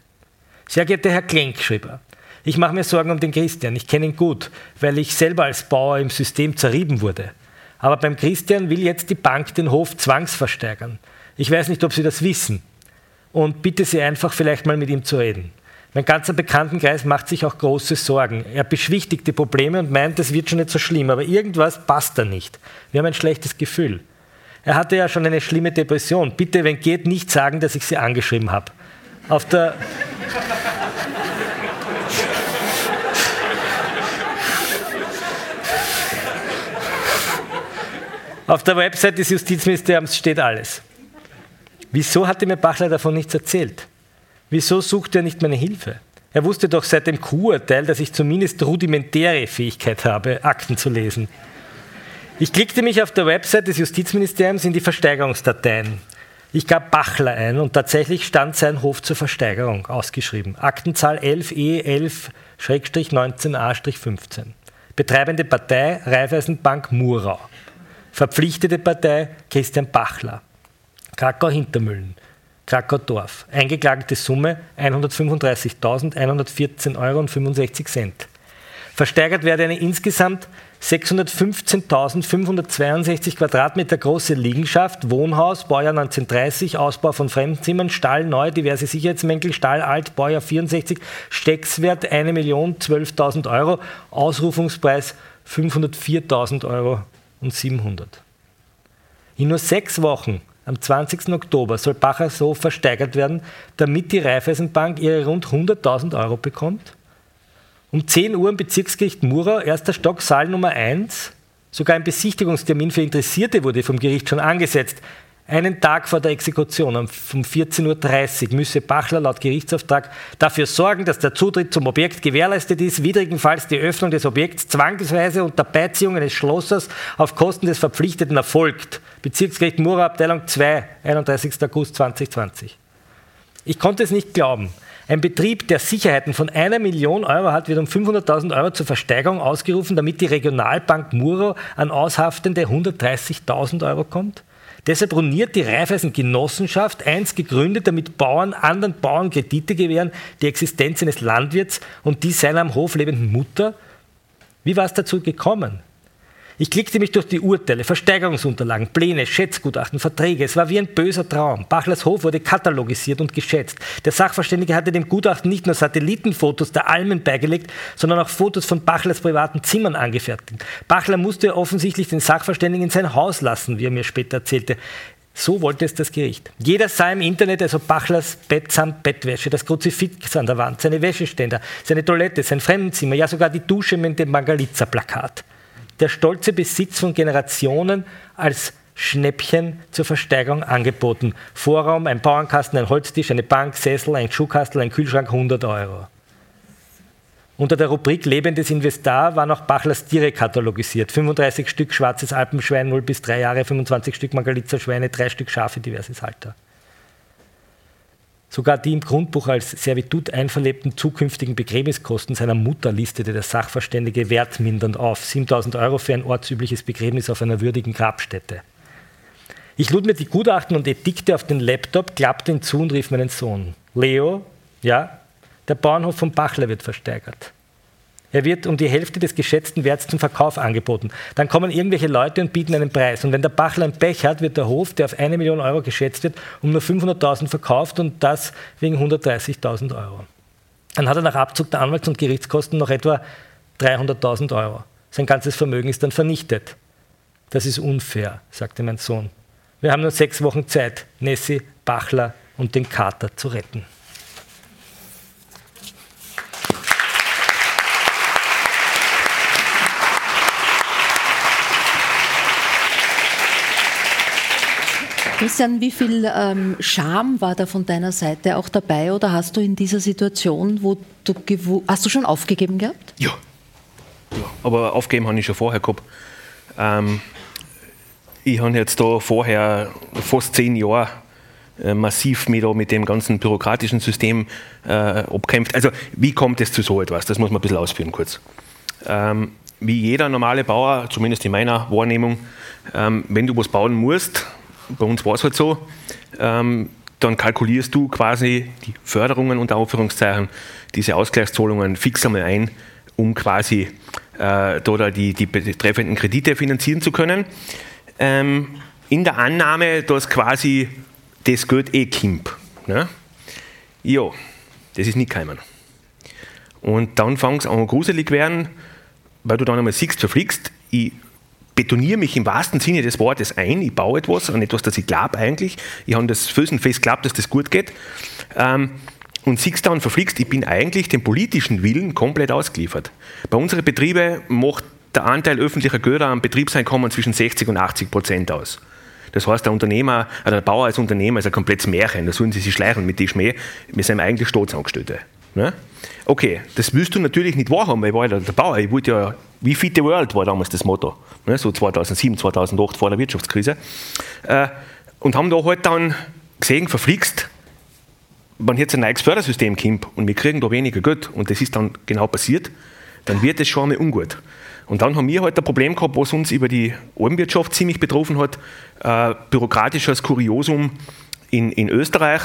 Sehr geehrter Herr Klenk, schrieb er, ich mache mir Sorgen um den Christian. Ich kenne ihn gut, weil ich selber als Bauer im System zerrieben wurde. Aber beim Christian will jetzt die Bank den Hof zwangsversteigern. Ich weiß nicht, ob Sie das wissen. Und bitte Sie einfach, vielleicht mal mit ihm zu reden. Mein ganzer Bekanntenkreis macht sich auch große Sorgen. Er beschwichtigt die Probleme und meint, es wird schon nicht so schlimm, aber irgendwas passt da nicht. Wir haben ein schlechtes Gefühl. Er hatte ja schon eine schlimme Depression. Bitte, wenn geht, nicht sagen, dass ich Sie angeschrieben habe. Auf der, Auf der Website des Justizministeriums steht alles. Wieso hatte mir Bachler davon nichts erzählt? Wieso suchte er nicht meine Hilfe? Er wusste doch seit dem Kuhurteil, dass ich zumindest rudimentäre Fähigkeit habe, Akten zu lesen. Ich klickte mich auf der Website des Justizministeriums in die Versteigerungsdateien. Ich gab Bachler ein und tatsächlich stand sein Hof zur Versteigerung ausgeschrieben. Aktenzahl elf E elf neunzehn A fünfzehn. Betreibende Partei Raiffeisenbank Murau. Verpflichtete Partei Christian Bachler. Krakau Hintermühlen. Krakau Dorf. Eingeklagte Summe hundertfünfunddreißigtausendeinhundertvierzehn Euro und fünfundsechzig Cent. Versteigert werde eine insgesamt sechshundertfünfzehntausendfünfhundertzweiundsechzig Quadratmeter große Liegenschaft, Wohnhaus, Baujahr neunzehnhundertdreißig, Ausbau von Fremdenzimmern, Stall neu, diverse Sicherheitsmängel, Stall alt, Baujahr vierundsechzig, Steckswert eine Million zwölftausend Euro, Ausrufungspreis fünfhundertviertausend Euro und siebenhundert. In nur sechs Wochen am zwanzigsten Oktober soll Bachler so versteigert werden, damit die Raiffeisenbank ihre rund hunderttausend Euro bekommt. Um zehn Uhr im Bezirksgericht Murau, erster Stock, Saal Nummer eins. Sogar ein Besichtigungstermin für Interessierte wurde vom Gericht schon angesetzt. Einen Tag vor der Exekution, um vierzehn Uhr dreißig, müsse Bachler laut Gerichtsauftrag dafür sorgen, dass der Zutritt zum Objekt gewährleistet ist, widrigenfalls die Öffnung des Objekts zwangsweise unter Beiziehung eines Schlossers auf Kosten des Verpflichteten erfolgt. Bezirksgericht Murau, Abteilung zwei, einunddreißigster August zweitausendzwanzig. Ich konnte es nicht glauben. Ein Betrieb, der Sicherheiten von einer Million Euro hat, wird um fünfhunderttausend Euro zur Versteigerung ausgerufen, damit die Regionalbank Murau an aushaftende hundertdreißigtausend Euro kommt. Deshalb ruiniert die Raiffeisen Genossenschaft, einst gegründet, damit Bauern anderen Bauern Kredite gewähren, die Existenz eines Landwirts und die seiner am Hof lebenden Mutter. Wie war es dazu gekommen? Ich klickte mich durch die Urteile, Versteigerungsunterlagen, Pläne, Schätzgutachten, Verträge. Es war wie ein böser Traum. Bachlers Hof wurde katalogisiert und geschätzt. Der Sachverständige hatte dem Gutachten nicht nur Satellitenfotos der Almen beigelegt, sondern auch Fotos von Bachlers privaten Zimmern angefertigt. Bachler musste offensichtlich den Sachverständigen in sein Haus lassen, wie er mir später erzählte. So wollte es das Gericht. Jeder sah im Internet also Bachlers Bett samt Bettwäsche, das Kruzifix an der Wand, seine Wäscheständer, seine Toilette, sein Fremdenzimmer, ja sogar die Dusche mit dem Mangalitza-Plakat. Der stolze Besitz von Generationen als Schnäppchen zur Versteigerung angeboten. Vorraum, ein Bauernkasten, ein Holztisch, eine Bank, Sessel, ein Schuhkastel, ein Kühlschrank, hundert Euro. Unter der Rubrik Lebendes Investar waren auch Bachlers Tiere katalogisiert. fünfunddreißig Stück schwarzes Alpenschwein, null bis drei Jahre, fünfundzwanzig Stück Mangalitza-Schweine, drei Stück Schafe, diverses Halter. Sogar die im Grundbuch als Servitut einverlebten zukünftigen Begräbniskosten seiner Mutter listete der Sachverständige wertmindernd auf. siebentausend Euro für ein ortsübliches Begräbnis auf einer würdigen Grabstätte. Ich lud mir die Gutachten und Edikte auf den Laptop, klappte ihn zu und rief meinen Sohn. Leo, ja, der Bauernhof von Bachler wird versteigert. Er wird um die Hälfte des geschätzten Werts zum Verkauf angeboten. Dann kommen irgendwelche Leute und bieten einen Preis. Und wenn der Bachler ein Pech hat, wird der Hof, der auf eine Million Euro geschätzt wird, um nur fünfhunderttausend verkauft und das wegen hundertdreißigtausend Euro. Dann hat er nach Abzug der Anwalts- und Gerichtskosten noch etwa dreihunderttausend Euro. Sein ganzes Vermögen ist dann vernichtet. Das ist unfair, sagte mein Sohn. Wir haben nur sechs Wochen Zeit, Nessi, Bachler und den Kater zu retten. Christian, wie viel ähm, Scham war da von deiner Seite auch dabei oder hast du in dieser Situation, wo du gew- hast du schon aufgegeben gehabt? Ja, ja aber aufgegeben habe ich schon vorher gehabt. Ähm, ich habe jetzt da vorher fast zehn Jahre äh, massiv mich da mit dem ganzen bürokratischen System äh, abgekämpft. Also wie kommt es zu so etwas? Das muss man ein bisschen ausführen kurz. Ähm, wie jeder normale Bauer, zumindest in meiner Wahrnehmung, ähm, wenn du was bauen musst, bei uns war es halt so, ähm, dann kalkulierst du quasi die Förderungen unter Anführungszeichen, diese Ausgleichszahlungen fix einmal ein, um quasi äh, da die, die betreffenden Kredite finanzieren zu können. Ähm, in der Annahme, dass quasi das Geld eh kommt. Ne? Ja, das ist nicht gekommen. Und dann fängt es an gruselig werden, weil du dann einmal siehst, verfliegst, ich betoniere mich im wahrsten Sinne des Wortes ein, ich baue etwas, an etwas, das ich glaube eigentlich, ich habe das felsenfest geglaubt, dass das gut geht ähm, und siehst dann verflixt, ich bin eigentlich dem politischen Willen komplett ausgeliefert. Bei unseren Betrieben macht der Anteil öffentlicher Gelder am Betriebseinkommen zwischen sechzig und achtzig Prozent aus. Das heißt, der Unternehmer, also der Bauer als Unternehmer ist ein komplettes Märchen, da sollen sie sich schleichen mit dem Schmäh, wir sind eigentlich Staatsangestellte. Ne? Okay, das willst du natürlich nicht wahrhaben, weil ich war ja der Bauer, ich wollte ja We Feed the World war damals das Motto, ne, so zweitausendsieben, zweitausendacht vor der Wirtschaftskrise. Äh, und haben da halt dann gesehen, verflixt, wenn jetzt ein neues Fördersystem kommt und wir kriegen da weniger Geld und das ist dann genau passiert, dann wird das schon einmal ungut. Und dann haben wir halt ein Problem gehabt, was uns über die Almwirtschaft ziemlich betroffen hat, äh, bürokratisches Kuriosum in, in Österreich,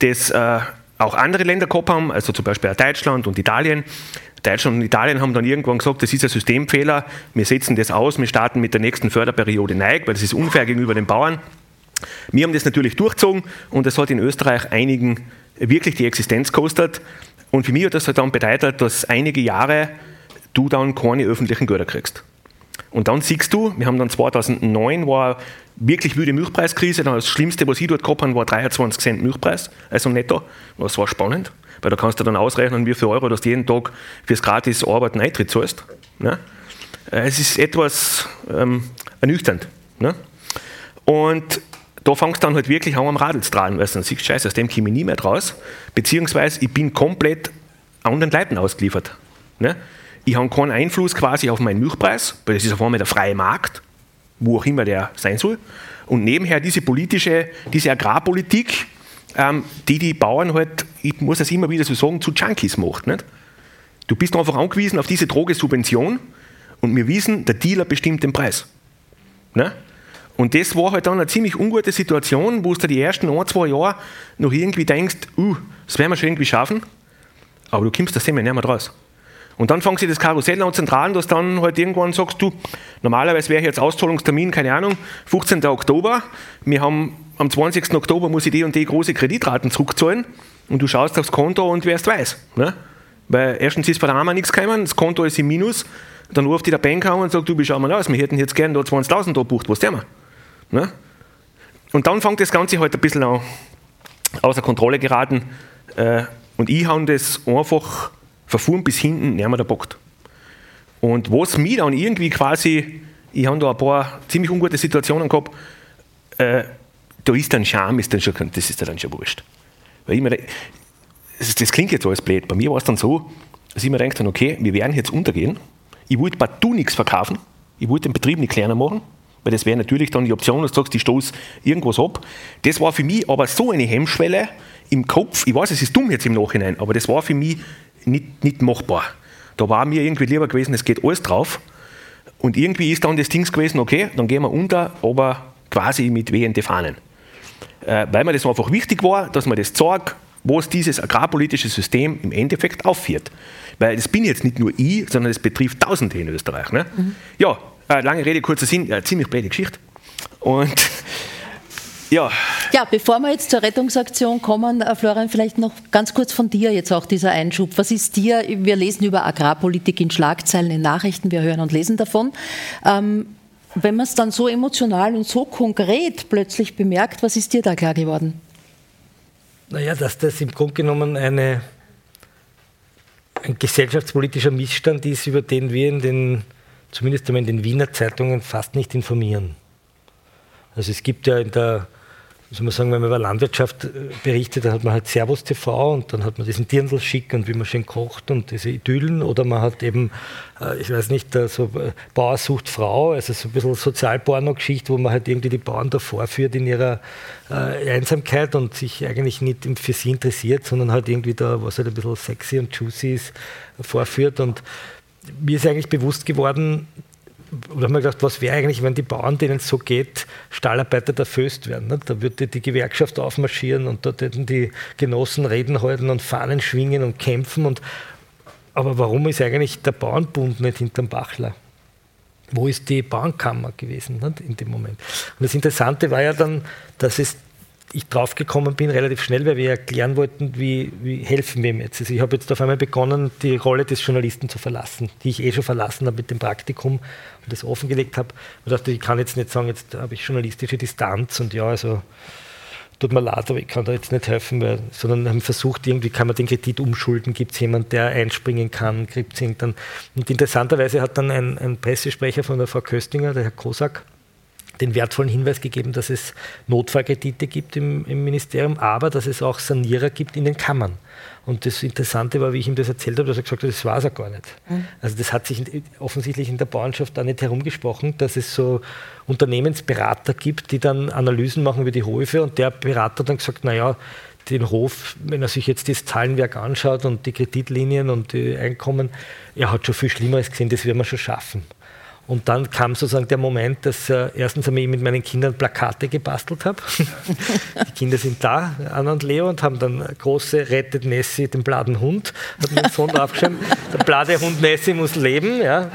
das äh, auch andere Länder gehabt haben, also zum Beispiel auch Deutschland und Italien. Deutschland und Italien haben dann irgendwann gesagt, das ist ein Systemfehler, wir setzen das aus, wir starten mit der nächsten Förderperiode neu, weil das ist unfair gegenüber den Bauern. Wir haben das natürlich durchgezogen und das hat in Österreich einigen wirklich die Existenz gekostet. Und für mich hat das halt dann bedeutet, dass einige Jahre du dann keine öffentlichen Gelder kriegst. Und dann siehst du, wir haben dann zweitausendneun, war wirklich wilde Milchpreiskrise, dann das Schlimmste, was ich dort gehabt habe, war dreiundzwanzig Cent Milchpreis, also netto, das war spannend. Weil da kannst du dann ausrechnen, wie viel Euro du jeden Tag fürs gratis Arbeiten Eintritt zahlst. Ne? Es ist etwas ähm, ernüchternd. Ne? Und da fängst du dann halt wirklich an am Radl zu drehen, weil du dann siehst, scheiße, aus dem komme ich nie mehr draus, beziehungsweise ich bin komplett anderen Leuten ausgeliefert. Ne? Ich habe keinen Einfluss quasi auf meinen Milchpreis, weil das ist auf einmal der freie Markt, wo auch immer der sein soll. Und nebenher diese politische, diese Agrarpolitik, ähm, die die Bauern halt, ich muss das immer wieder so sagen, zu Junkies macht. Nicht? Du bist einfach angewiesen auf diese Drogesubvention und wir wissen, der Dealer bestimmt den Preis. Ne? Und das war halt dann eine ziemlich ungute Situation, wo du die ersten ein, zwei Jahre noch irgendwie denkst, uh, das werden wir schon irgendwie schaffen, aber du kommst das Thema nicht mehr raus. Und dann fangen sie das Karussell an zentralen, dass dann halt irgendwann sagst, du, normalerweise wäre jetzt Auszahlungstermin, keine Ahnung, fünfzehnten Oktober, wir haben am zwanzigsten Oktober muss ich die und die große Kreditraten zurückzahlen und du schaust aufs Konto und wer es weiß. Ne? Weil erstens ist bei der Mama nichts gekommen, das Konto ist im Minus, dann ruft die der Bank an und sagt, du, wie schauen wir aus, wir hätten jetzt gerne da zwanzigtausend abgebucht, was tun wir? Ne? Und dann fängt das Ganze halt ein bisschen an, außer Kontrolle geraten äh, und ich habe das einfach verfuhren bis hinten, nicht mehr der Bock. Und was mich dann irgendwie quasi, ich habe da ein paar ziemlich ungute Situationen gehabt, äh, da ist dann Charme, ist dann schon, das ist dann schon wurscht. Weil ich mir, das, das klingt jetzt alles blöd, bei mir war es dann so, dass ich mir gedacht habe, okay, wir werden jetzt untergehen, ich wollte partout nichts verkaufen, ich wollte den Betrieb nicht kleiner machen, weil das wäre natürlich dann die Option, dass du sagst, ich stoße irgendwas ab. Das war für mich aber so eine Hemmschwelle im Kopf, ich weiß, es ist dumm jetzt im Nachhinein, aber das war für mich Nicht, nicht machbar. Da war mir irgendwie lieber gewesen, es geht alles drauf. Und irgendwie ist dann das Ding gewesen, okay, dann gehen wir unter, aber quasi mit wehenden Fahnen. Äh, weil mir das einfach wichtig war, dass man das zeigt, was dieses agrarpolitische System im Endeffekt aufführt. Weil das bin jetzt nicht nur ich, sondern es betrifft Tausende in Österreich. Ne? Mhm. Ja, äh, lange Rede, kurzer Sinn, äh, ziemlich blöde Geschichte. Und Ja. ja, bevor wir jetzt zur Rettungsaktion kommen, Florian, vielleicht noch ganz kurz von dir jetzt auch dieser Einschub. Was ist dir, wir lesen über Agrarpolitik in Schlagzeilen, in Nachrichten, wir hören und lesen davon. Ähm, wenn man es dann so emotional und so konkret plötzlich bemerkt, was ist dir da klar geworden? Naja, dass das im Grunde genommen eine, ein gesellschaftspolitischer Missstand ist, über den wir in den, zumindest in den Wiener Zeitungen fast nicht informieren. Also es gibt ja in der, soll man sagen, wenn man über Landwirtschaft berichtet, dann hat man halt Servus T V und dann hat man diesen Dirndl-Schick und wie man schön kocht und diese Idyllen. Oder man hat eben, ich weiß nicht, so Bauer sucht Frau, also so ein bisschen Sozialporno-Geschichte, wo man halt irgendwie die Bauern da vorführt in ihrer Einsamkeit und sich eigentlich nicht für sie interessiert, sondern halt irgendwie da, was halt ein bisschen sexy und juicy ist, vorführt. Und mir ist eigentlich bewusst geworden, und da haben wir gedacht, was wäre eigentlich, wenn die Bauern, denen es so geht, Stahlarbeiter der Föst werden. Ne? Da würde die Gewerkschaft aufmarschieren und dort hätten die Genossen Reden halten und Fahnen schwingen und kämpfen. Und aber warum ist eigentlich der Bauernbund nicht hinterm Bachler? Wo ist die Bauernkammer gewesen, ne, in dem Moment? Und das Interessante war ja dann, dass es, ich draufgekommen bin relativ schnell, weil wir erklären wollten, wie, wie helfen wir ihm jetzt. Also ich habe jetzt auf einmal begonnen, die Rolle des Journalisten zu verlassen, die ich eh schon verlassen habe mit dem Praktikum und das offengelegt habe. Ich dachte, ich kann jetzt nicht sagen, jetzt habe ich journalistische Distanz und ja, also tut mir leid, aber ich kann da jetzt nicht helfen, weil, sondern haben versucht, irgendwie kann man den Kredit umschulden, gibt es jemanden, der einspringen kann, gibt es irgendwann. Und interessanterweise hat dann ein, ein Pressesprecher von der Frau Köstinger, der Herr Kosak, den wertvollen Hinweis gegeben, dass es Notfallkredite gibt im, im Ministerium, aber dass es auch Sanierer gibt in den Kammern. Und das Interessante war, wie ich ihm das erzählt habe, dass er gesagt hat, das war es ja gar nicht. Mhm. Also das hat sich offensichtlich in der Bauernschaft auch nicht herumgesprochen, dass es so Unternehmensberater gibt, die dann Analysen machen über die Höfe und der Berater dann gesagt, naja, den Hof, wenn er sich jetzt das Zahlenwerk anschaut und die Kreditlinien und die Einkommen, er hat schon viel Schlimmeres gesehen, das werden wir schon schaffen. Und dann kam sozusagen der Moment, dass äh, erstens einmal ich mit meinen Kindern Plakate gebastelt habe. Die Kinder sind da, Anna und Leo, und haben dann große Rettet Nessi, den Bladenhund, hat mein Sohn aufgeschrieben. Der Bladehund Nessi muss leben, ja.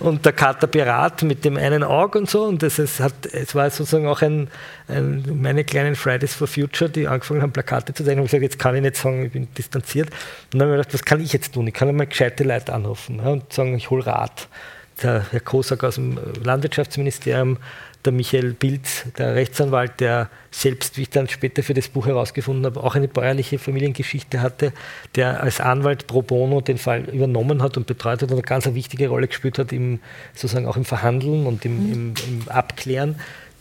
Und der Kater Pirat mit dem einen Auge und so. Und das ist, hat, es war sozusagen auch ein, ein, meine kleinen Fridays for Future, die angefangen haben, Plakate zu zeichnen. Und ich habe gesagt, jetzt kann ich nicht sagen, ich bin distanziert. Und dann habe ich gedacht, was kann ich jetzt tun? Ich kann einmal gescheite Leute anrufen, ja, und sagen, ich hole Rat. Der Herr Kosak aus dem Landwirtschaftsministerium, der Michael Pilz, der Rechtsanwalt, der selbst, wie ich dann später für das Buch herausgefunden habe, auch eine bäuerliche Familiengeschichte hatte, der als Anwalt pro bono den Fall übernommen hat und betreut hat und eine ganz wichtige Rolle gespielt hat, im, sozusagen auch im Verhandeln und im, im, im Abklären.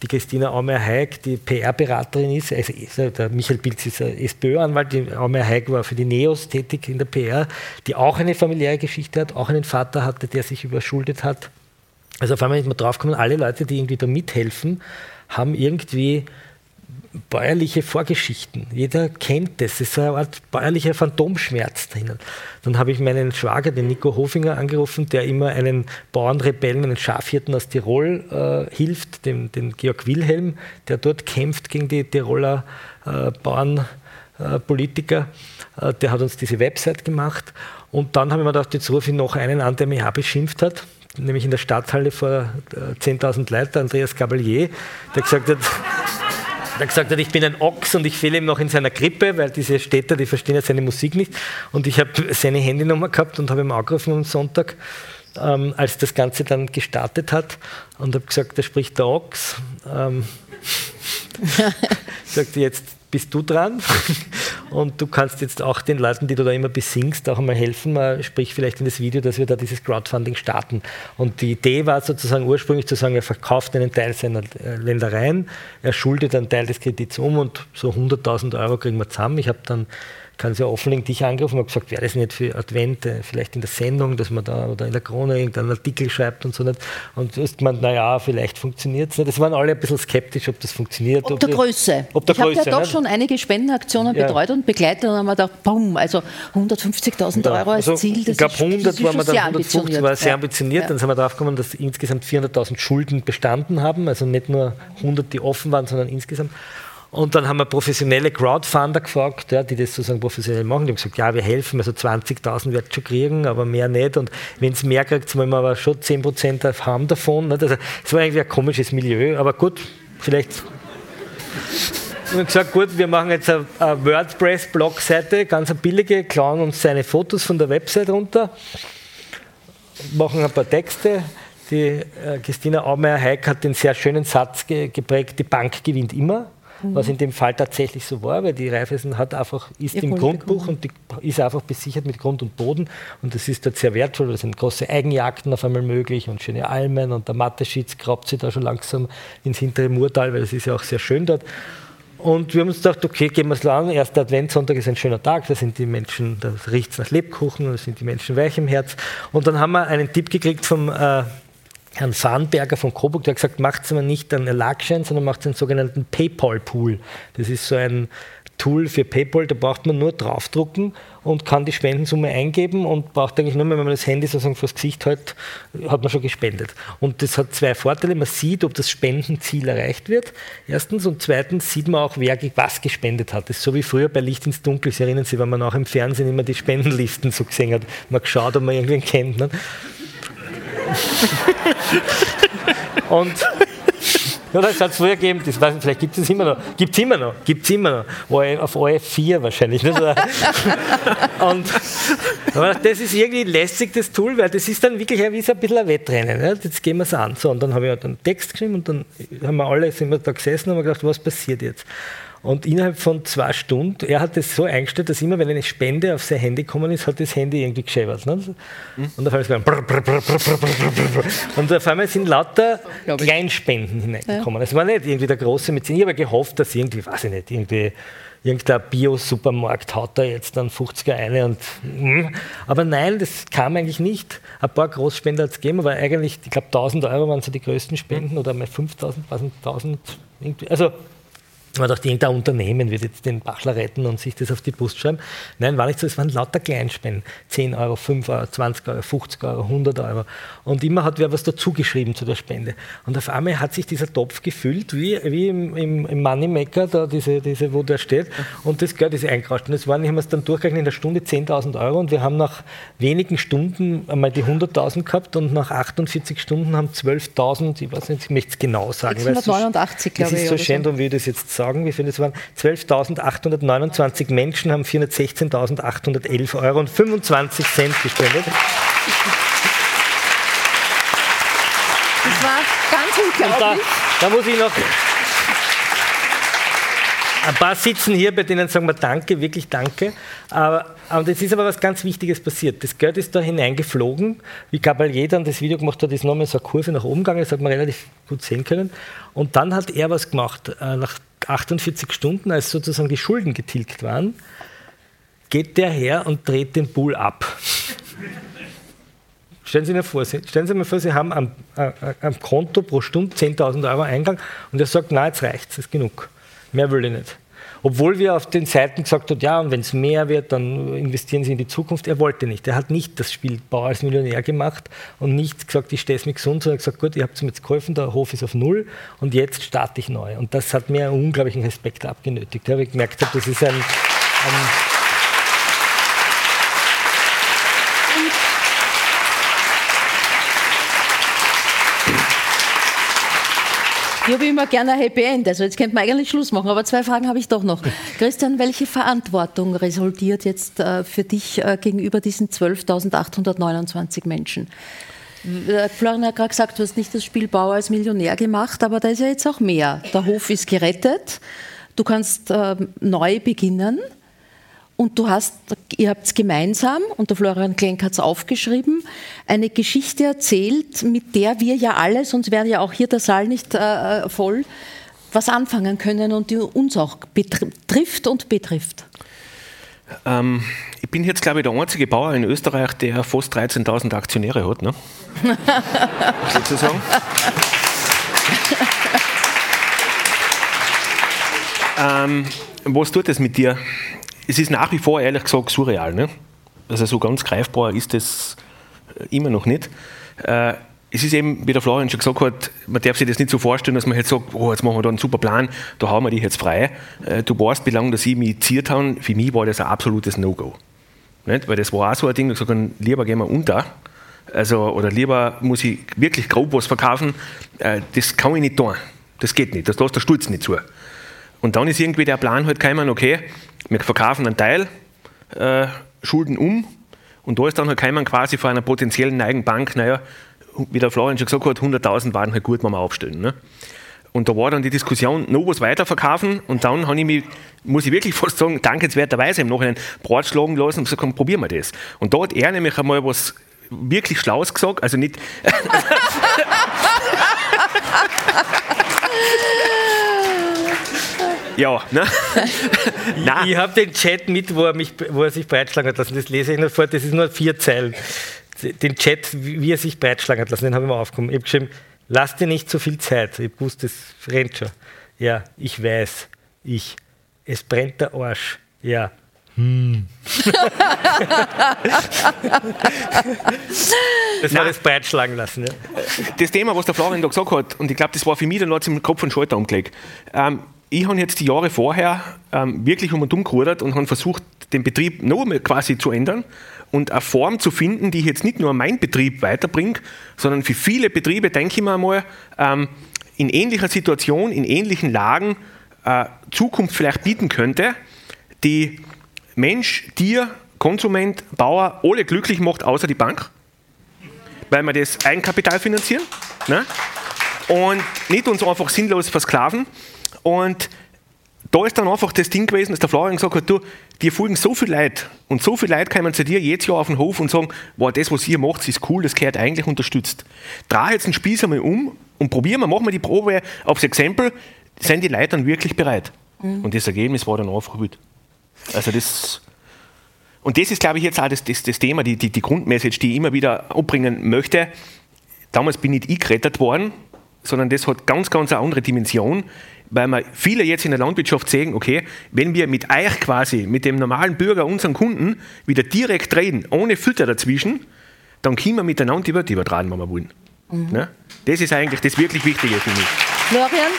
die Christina Aumayr-Hajek, die P R-Beraterin ist. Also der Michael Pilz ist ein SPÖ-Anwalt, die Aumayr-Hajek war für die Neos tätig in der P R, die auch eine familiäre Geschichte hat, auch einen Vater hatte, der sich überschuldet hat. Also auf einmal ist man draufgekommen, alle Leute, die irgendwie da mithelfen, haben irgendwie bäuerliche Vorgeschichten. Jeder kennt das. Es ist eine Art bäuerlicher Phantomschmerz dahinter. Dann habe ich meinen Schwager, den Nico Hofinger, angerufen, der immer einen Bauernrebellen, einen Schafhirten aus Tirol äh, hilft, den, den Georg Wilhelm, der dort kämpft gegen die Tiroler äh, Bauernpolitiker. Äh, äh, der hat uns diese Website gemacht. Und dann habe ich mir gedacht, jetzt rufe ich noch einen an, der mich auch beschimpft hat, nämlich in der Stadthalle vor zehntausend Leuten, der Andreas Gabalier, der gesagt hat... Er hat gesagt, ich bin ein Ochs und ich fehle ihm noch in seiner Krippe, weil diese Städter, die verstehen ja seine Musik nicht. Und ich habe seine Handynummer gehabt und habe ihm angerufen am Sonntag, ähm, als das Ganze dann gestartet hat. Und habe gesagt, da spricht der Ochs. Ähm, ich sagte, jetzt bist du dran. Und du kannst jetzt auch den Leuten, die du da immer besingst, auch einmal helfen. Sprich vielleicht in das Video, dass wir da dieses Crowdfunding starten. Und die Idee war sozusagen ursprünglich zu sagen, er verkauft einen Teil seiner Ländereien, er schuldet einen Teil des Kredits um und so hunderttausend Euro kriegen wir zusammen. Ich habe dann, kann es ja offenlegen, dich angerufen und habe gesagt, wäre das nicht für Advent, vielleicht in der Sendung, dass man da oder in der Krone irgendeinen Artikel schreibt und so nicht. Und du hast gemeint, naja, vielleicht funktioniert es nicht. Das waren alle ein bisschen skeptisch, ob das funktioniert. Ob, ob der Größe. Ob der ich habe ja doch ne? schon einige Spendenaktionen ja. betreut und begleitet und haben wir gedacht, bumm, also hundertfünfzigtausend ja. Euro als also, Ziel. Das ich glaube, hundert waren wir dann, hundertfünfzig war sehr ambitioniert. Ja. Dann sind wir drauf gekommen, dass insgesamt vierhunderttausend Schulden bestanden haben. Also nicht nur hundert, die offen waren, sondern insgesamt. Und dann haben wir professionelle Crowdfunder gefragt, ja, die das sozusagen professionell machen. Die haben gesagt, ja, wir helfen, also zwanzigtausend werdet ihr schon kriegen, aber mehr nicht. Und wenn es mehr kriegt, wollen wir aber schon zehn Prozent haben davon. Es also, war eigentlich ein komisches Milieu, aber gut, vielleicht... Wir haben gesagt, gut, wir machen jetzt eine, eine WordPress-Blog-Seite, ganz eine billige, klauen uns seine Fotos von der Website runter, machen ein paar Texte. Die äh, Christina Aumayr-Hajek hat den sehr schönen Satz ge- geprägt, die Bank gewinnt immer. Was in dem Fall tatsächlich so war, weil die Raiffeisen hat einfach, ist Ihr im Grundbuch und die ist einfach besichert mit Grund und Boden und das ist dort sehr wertvoll, da sind große Eigenjagden auf einmal möglich und schöne Almen und der Mateschitz grabt sich da schon langsam ins hintere Murtal, weil das ist ja auch sehr schön dort. Und wir haben uns gedacht, okay, gehen wir es lang, erster Adventssonntag ist ein schöner Tag, da sind die Menschen, da riecht es nach Lebkuchen, da sind die Menschen weich im Herz und dann haben wir einen Tipp gekriegt vom äh, Herrn Farnberger von Coburg, der hat gesagt, macht es mal nicht einen Erlagschein, sondern macht einen sogenannten PayPal-Pool. Das ist so ein Tool für PayPal, da braucht man nur draufdrucken und kann die Spendensumme eingeben und braucht eigentlich nur mehr, wenn man das Handy sozusagen vor das Gesicht hält, hat man schon gespendet. Und das hat zwei Vorteile, man sieht, ob das Spendenziel erreicht wird, erstens, und zweitens sieht man auch, wer was gespendet hat. Das ist so wie früher bei Licht ins Dunkel, Sie erinnern sich, wenn man auch im Fernsehen immer die Spendenlisten so gesehen hat, man geschaut, ob man irgendwen kennt. Ne? Und ja, das hat es früher gegeben, das weiß nicht, vielleicht gibt es immer noch, gibt es immer noch, gibt es immer noch, auf O R F vier wahrscheinlich. Ne? Und, aber das ist irgendwie lästig, das Tool, weil das ist dann wirklich ein, ein bisschen ein Wettrennen. Ne? Jetzt gehen wir es an. So, und dann habe ich einen Text geschrieben und dann haben wir alle sind wir da gesessen und haben gedacht, was passiert jetzt? Und innerhalb von zwei Stunden, er hat das so eingestellt, dass immer, wenn eine Spende auf sein Handy gekommen ist, hat das Handy irgendwie geschäbert. Ne? Hm? Und auf einmal ist es brr, brr, brr, brr, brr, brr, brr. Und auf einmal sind lauter Kleinspenden hineingekommen. Es ja. war nicht irgendwie der große mit zehn. Ich habe gehofft, dass irgendwie, weiß ich nicht, irgendwie irgendein Bio-Supermarkt haut da jetzt dann fünfziger eine und... Mm. Aber nein, das kam eigentlich nicht. Ein paar Großspender hat es gegeben, aber eigentlich, ich glaube, tausend Euro waren so die größten Spenden oder mal fünftausend, was tausend, irgendwie, also... Man dachte, irgendein Unternehmen wird jetzt den Bachler retten und sich das auf die Brust schreiben. Nein, war nicht so. Es waren lauter Kleinspenden. zehn Euro, fünf Euro, zwanzig Euro, fünfzig Euro, hundert Euro. Und immer hat wer was dazugeschrieben zu der Spende. Und auf einmal hat sich dieser Topf gefüllt, wie, wie im, im, im Moneymaker, da diese, diese, wo der steht. Und das Geld ist eingerascht. Und das waren, ich habe es dann durchgerechnet, in der Stunde zehntausend Euro. Und wir haben nach wenigen Stunden einmal die hunderttausend gehabt. Und nach achtundvierzig Stunden haben zwölftausend, ich weiß nicht, ich möchte es genau sagen. sechshundertneunundachtzig, glaube ich. Das ist so schön, so, wie ich das jetzt sage. Wie viele es waren? zwölftausendachthundertneunundzwanzig Menschen haben vierhundertsechzehntausendachthundertelf Euro und fünfundzwanzig Cent gespendet. Das war ganz unglaublich. Da, da muss ich noch... Ein paar sitzen hier, bei denen sagen wir danke, wirklich danke. Und es ist aber was ganz Wichtiges passiert. Das Geld ist da hineingeflogen. Wie Gabalier dann das Video gemacht hat, ist nochmal so eine Kurve nach oben gegangen, das hat man relativ gut sehen können. Und dann hat er was gemacht. Nach achtundvierzig Stunden, als sozusagen die Schulden getilgt waren, geht der her und dreht den Pool ab. Stellen Sie sich mal vor, Sie, stellen Sie mal vor, Sie haben am, äh, am Konto pro Stunde zehntausend Euro Eingang und er sagt, na, jetzt reicht's, ist genug. Mehr will ich nicht. Obwohl wir auf den Seiten gesagt haben, ja, und wenn es mehr wird, dann investieren Sie in die Zukunft. Er wollte nicht. Er hat nicht das Spiel Bauer als Millionär gemacht und nicht gesagt, ich stehe es mir gesund, sondern gesagt, gut, ihr habt es mir jetzt geholfen, der Hof ist auf Null und jetzt starte ich neu. Und das hat mir einen unglaublichen Respekt abgenötigt, weil ich gemerkt habe, das ist ein... ein Ich habe immer gerne ein Happy End, also jetzt könnte man eigentlich Schluss machen, aber zwei Fragen habe ich doch noch. Christian, welche Verantwortung resultiert jetzt äh, für dich äh, gegenüber diesen zwölftausendachthundertneunundzwanzig Menschen? Äh, Florian hat gerade gesagt, du hast nicht das Spiel Bauer als Millionär gemacht, aber da ist ja jetzt auch mehr. Der Hof ist gerettet, du kannst äh, neu beginnen und du hast, ihr habt es gemeinsam, und der Florian Klenk hat es aufgeschrieben, eine Geschichte erzählt, mit der wir ja alle, sonst wäre ja auch hier der Saal nicht äh, voll, was anfangen können und die uns auch betrifft und betrifft. Ähm, ich bin jetzt, glaube ich, der einzige Bauer in Österreich, der fast dreizehntausend Aktionäre hat, ne? Sozusagen. ähm, was tut das mit dir? Es ist nach wie vor, ehrlich gesagt, surreal, ne? Also so ganz greifbar ist das immer noch nicht. Äh, es ist eben, wie der Florian schon gesagt hat, man darf sich das nicht so vorstellen, dass man jetzt sagt, oh, jetzt machen wir da einen super Plan, da hauen wir dich jetzt frei. Äh, du weißt, wie lange das ich mich geziert habe. Für mich war das ein absolutes No-Go. Nicht? Weil das war auch so ein Ding, ich sage, lieber gehen wir unter. Also, oder lieber muss ich wirklich grob was verkaufen. Äh, das kann ich nicht tun. Das geht nicht. Das lässt der Sturz nicht zu. Und dann ist irgendwie der Plan halt gekommen, okay, wir verkaufen einen Teil, äh, Schulden um, und da ist dann halt gekommen quasi von einer potenziellen Eigenbank, naja, wie der Florian schon gesagt hat, hunderttausend waren halt gut, wenn wir aufstellen. Ne? Und da war dann die Diskussion, noch was weiterverkaufen, und dann habe ich mich, muss ich wirklich fast sagen, dankenswerterweise im Nachhinein breitschlagen lassen und gesagt, komm, probieren wir das. Und da hat er nämlich einmal was wirklich Schlaues gesagt, also nicht... Ja, ne? Ich, ich habe den Chat mit, wo er, mich, wo er sich breitschlagen hat lassen. Das lese ich noch vor, das ist nur vier Zeilen. Den Chat, wie er sich breitschlagen hat lassen, den habe ich mal aufgekommen. Ich habe geschrieben, lass dir nicht so viel Zeit. Ich wusste, das rennt schon. Ja, ich weiß. Ich. Es brennt der Arsch. Ja. Hm. Das war das breitschlagen lassen. Ja. Das Thema, was der Florian da gesagt hat, und ich glaube, das war für mich, dann hat es im Kopf und Schalter umgelegt. Ähm, Ich habe jetzt die Jahre vorher ähm, wirklich um und um gerudert und habe versucht, den Betrieb noch mehr quasi zu ändern und eine Form zu finden, die ich jetzt nicht nur meinen Betrieb weiterbringe, sondern für viele Betriebe, denke ich mir einmal, ähm, in ähnlicher Situation, in ähnlichen Lagen äh, Zukunft vielleicht bieten könnte, die Mensch, Tier, Konsument, Bauer alle glücklich macht, außer die Bank, weil wir das Eigenkapital finanzieren, ne? Und nicht uns einfach sinnlos versklaven. Und da ist dann einfach das Ding gewesen, dass der Florian gesagt hat, du, dir folgen so viele Leute und so viele Leute kommen zu dir jedes Jahr auf den Hof und sagen, wow, das, was ihr macht, ist cool, das gehört eigentlich unterstützt. Dreh jetzt den Spieß einmal um und probieren wir, machen wir die Probe aufs Exempel, sind die Leute dann wirklich bereit? Mhm. Und das Ergebnis war dann einfach gut. Also das... Und das ist, glaube ich, jetzt auch das, das, das Thema, die, die, die Grundmessage, die ich immer wieder abbringen möchte. Damals bin nicht ich gerettet worden, sondern das hat ganz, ganz eine andere Dimension, weil wir viele jetzt in der Landwirtschaft sehen, okay, wenn wir mit euch quasi, mit dem normalen Bürger, unseren Kunden, wieder direkt reden, ohne Filter dazwischen, dann können wir miteinander die Welt übertragen, wenn wir wollen. Mhm. Ne? Das ist eigentlich das wirklich Wichtige für mich. Florian?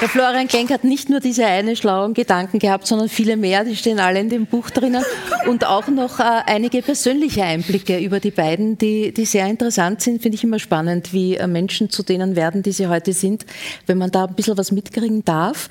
Der Florian Klenk hat nicht nur diese einen schlauen Gedanken gehabt, sondern viele mehr, die stehen alle in dem Buch drinnen. und auch noch äh, einige persönliche Einblicke über die beiden, die, die sehr interessant sind. Finde ich immer spannend, wie äh, Menschen zu denen werden, die sie heute sind, wenn man da ein bisschen was mitkriegen darf.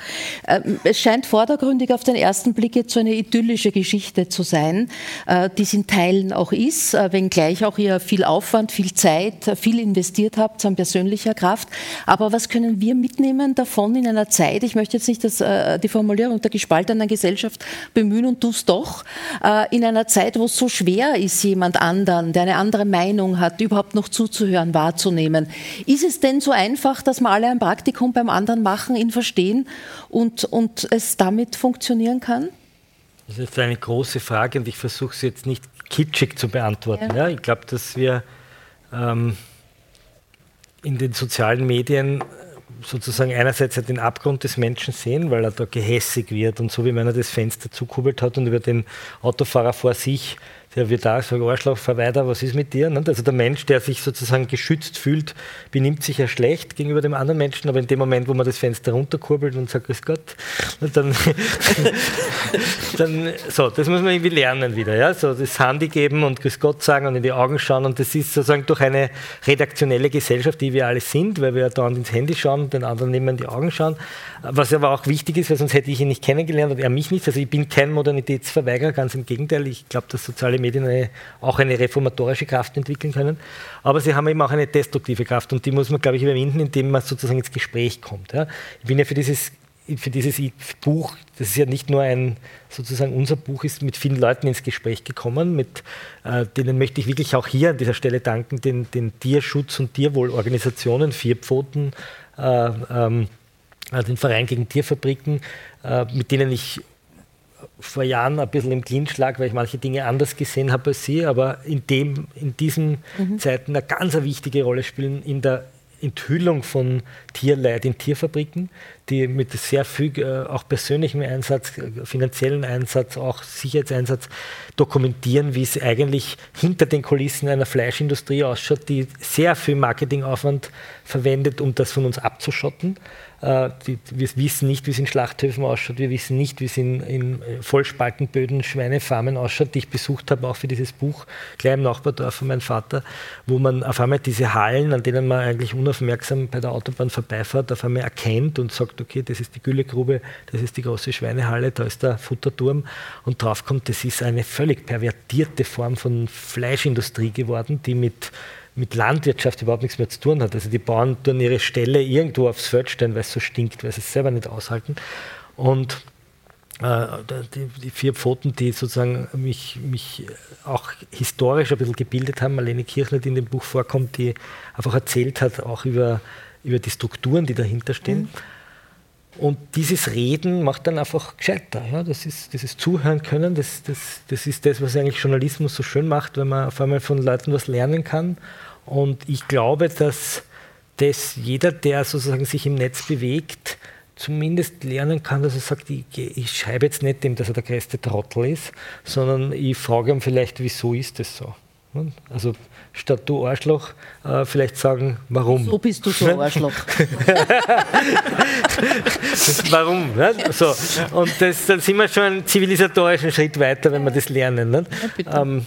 Äh, es scheint vordergründig auf den ersten Blick jetzt so eine idyllische Geschichte zu sein, äh, die es in Teilen auch ist, äh, wenngleich auch ihr viel Aufwand, viel Zeit, viel investiert habt an persönlicher Kraft. Aber was können wir mitnehmen davon in einer Zeit, ich möchte jetzt nicht das, äh, die Formulierung der gespaltenen Gesellschaft bemühen und tust doch, äh, in einer Zeit, wo es so schwer ist, jemand anderen, der eine andere Meinung hat, überhaupt noch zuzuhören, wahrzunehmen. Ist es denn so einfach, dass wir alle ein Praktikum beim anderen machen, ihn verstehen und, und es damit funktionieren kann? Das ist eine große Frage und ich versuche es jetzt nicht kitschig zu beantworten. Ja. Ja, ich glaube, dass wir ähm, in den sozialen Medien sozusagen einerseits den Abgrund des Menschen sehen, weil er da gehässig wird und so, wie wenn er das Fenster zukuppelt hat und über den Autofahrer vor sich, der wird da, sagt, Arschloch, fahr weiter, was ist mit dir? Also der Mensch, der sich sozusagen geschützt fühlt, benimmt sich ja schlecht gegenüber dem anderen Menschen, aber in dem Moment, wo man das Fenster runterkurbelt und sagt, grüß Gott, dann, dann so, das muss man irgendwie lernen wieder, ja, so das Handy geben und grüß Gott sagen und in die Augen schauen und das ist sozusagen durch eine redaktionelle Gesellschaft, die wir alle sind, weil wir ja dauernd ins Handy schauen und den anderen immer in die Augen schauen, was aber auch wichtig ist, weil sonst hätte ich ihn nicht kennengelernt und er mich nicht, also ich bin kein Modernitätsverweigerer, ganz im Gegenteil, ich glaube, dass soziale Medien eine, auch eine reformatorische Kraft entwickeln können, aber sie haben eben auch eine destruktive Kraft und die muss man, glaube ich, überwinden, indem man sozusagen ins Gespräch kommt. Ja. Ich bin ja für dieses, für dieses Buch, das ist ja nicht nur ein, sozusagen unser Buch ist mit vielen Leuten ins Gespräch gekommen, mit äh, denen möchte ich wirklich auch hier an dieser Stelle danken, den, den Tierschutz- und Tierwohlorganisationen, Vier Pfoten, äh, ähm, den Verein gegen Tierfabriken, äh, mit denen ich vor Jahren ein bisschen im Clinch lag, weil ich manche Dinge anders gesehen habe als sie, aber in, dem, in diesen mhm. Zeiten eine ganz wichtige Rolle spielen in der Enthüllung von Tierleid in Tierfabriken, die mit sehr viel äh, auch persönlichem Einsatz, finanziellen Einsatz, auch Sicherheitseinsatz dokumentieren, wie es eigentlich hinter den Kulissen einer Fleischindustrie ausschaut, die sehr viel Marketingaufwand verwendet, um das von uns abzuschotten. Uh, die, wir wissen nicht, wie es in Schlachthöfen ausschaut, wir wissen nicht, wie es in, in Vollspaltenböden, Schweinefarmen ausschaut, die ich besucht habe, auch für dieses Buch, gleich im Nachbardorf von meinem Vater, wo man auf einmal diese Hallen, an denen man eigentlich unaufmerksam bei der Autobahn vorbeifährt, auf einmal erkennt und sagt, okay, das ist die Güllegrube, das ist die große Schweinehalle, da ist der Futterturm und drauf kommt, das ist eine völlig pervertierte Form von Fleischindustrie geworden, die mit mit Landwirtschaft überhaupt nichts mehr zu tun hat. Also die Bauern tun ihre Ställe irgendwo aufs Feld stellen, weil es so stinkt, weil sie es selber nicht aushalten. Und äh, die, die vier Pfoten, die sozusagen mich, mich auch historisch ein bisschen gebildet haben, Marlene Kirchner, die in dem Buch vorkommt, die einfach erzählt hat, auch über, über die Strukturen, die dahinter stehen. Mhm. Und dieses Reden macht dann einfach gescheiter. Ja? Das ist dieses Zuhören können, das, das, das ist das, was eigentlich Journalismus so schön macht, wenn man auf einmal von Leuten was lernen kann. Und ich glaube, dass das jeder, der sozusagen sich im Netz bewegt, zumindest lernen kann, dass er sagt, ich, ich schreibe jetzt nicht dem, dass er der größte Trottel ist, sondern ich frage ihn vielleicht, wieso ist das so? Also statt du Arschloch, äh, vielleicht sagen, warum? So bist du so Arschloch. Warum? Ne? So. Und das, dann sind wir schon einen zivilisatorischen Schritt weiter, wenn wir das lernen. Ne? Ja, ähm,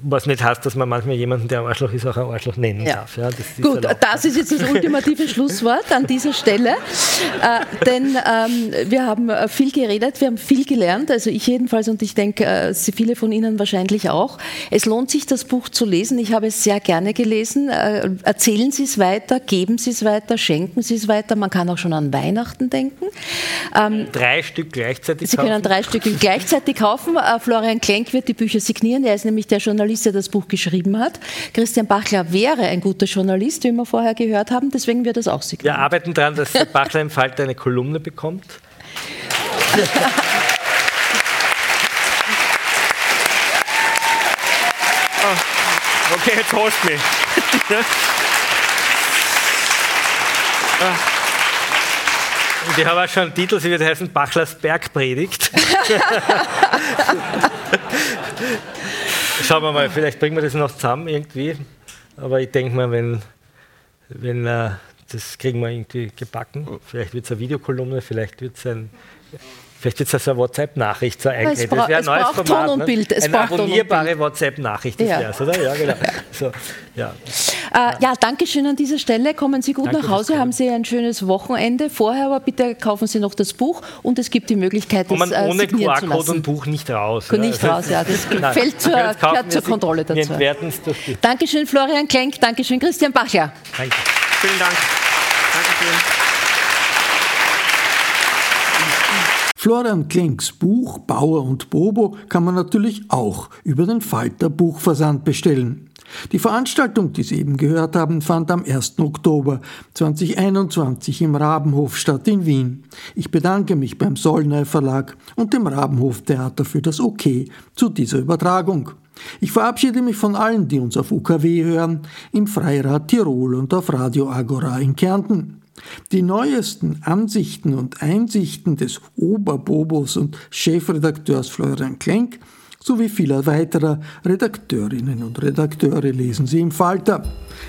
was nicht heißt, dass man manchmal jemanden, der ein Arschloch ist, auch ein Arschloch nennen ja. darf. Ja, das ist gut, erlaubt. Das ist jetzt das ultimative Schlusswort an dieser Stelle. Äh, denn ähm, wir haben viel geredet, wir haben viel gelernt, also ich jedenfalls und ich denke, äh, viele von Ihnen wahrscheinlich auch. Es lohnt sich, das Buch zu lesen. Ich habe es sehr gerne gelesen. Äh, erzählen Sie es weiter, geben Sie es weiter, schenken Sie es weiter. Man kann auch schon an Weihnachten denken. Ähm, drei Stück gleichzeitig Sie kaufen. Sie können drei Stück gleichzeitig kaufen. Äh, Florian Klenk wird die Bücher signieren. Er ist nämlich der Journalist, der das Buch geschrieben hat. Christian Bachler wäre ein guter Journalist, wie wir vorher gehört haben, deswegen wird das auch signieren. Wir arbeiten daran, dass Bachler im Falter eine Kolumne bekommt. Oh, okay, jetzt holst mich. Und ich habe auch schon einen Titel, sie wird heißen Bachlers Bergpredigt. Schauen wir mal, vielleicht bringen wir das noch zusammen irgendwie. Aber ich denke mal, wenn, wenn uh, das kriegen wir irgendwie gebacken. Vielleicht wird es eine Videokolumne, vielleicht wird es ein Vielleicht wird es also eine WhatsApp-Nachricht so eingeleitet. Es, bra das ein es neues braucht Format, Ton und ne? Bild. Es eine abonnierbare WhatsApp-Nachricht, das ja. wäre es, oder? Ja, genau. So, ja. Äh, ja, danke schön an dieser Stelle. Kommen Sie gut danke, nach Hause, haben Sie ein schönes Wochenende. Vorher aber bitte kaufen Sie noch das Buch und es gibt die Möglichkeit, das äh, ohne Q R-Code und Buch nicht raus. Oder? Nicht raus, ja. Das fällt zur, gehört zur Kontrolle dazu. Dankeschön, Florian Klenk. Dankeschön, Christian Bachler. Danke. Vielen Dank. Dankeschön. Florian Klenks Buch Bauer und Bobo kann man natürlich auch über den Falter Buchversand bestellen. Die Veranstaltung, die Sie eben gehört haben, fand am ersten Oktober zweitausendeinundzwanzig im Rabenhof statt in Wien. Ich bedanke mich beim Zsolnay Verlag und dem Rabenhof Theater für das OK zu dieser Übertragung. Ich verabschiede mich von allen, die uns auf U K W hören, im Freirad Tirol und auf Radio Agora in Kärnten. Die neuesten Ansichten und Einsichten des Oberbobos und Chefredakteurs Florian Klenk sowie vieler weiterer Redakteurinnen und Redakteure lesen Sie im Falter.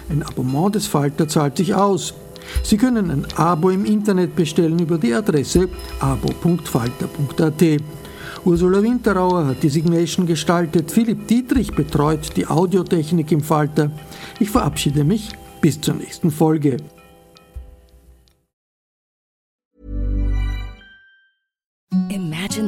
Ein Abonnement des Falter zahlt sich aus. Sie können ein Abo im Internet bestellen über die Adresse abo punkt falter punkt a t. Ursula Winterauer hat die Signation gestaltet, Philipp Dietrich betreut die Audiotechnik im Falter. Ich verabschiede mich, bis zur nächsten Folge. Imagine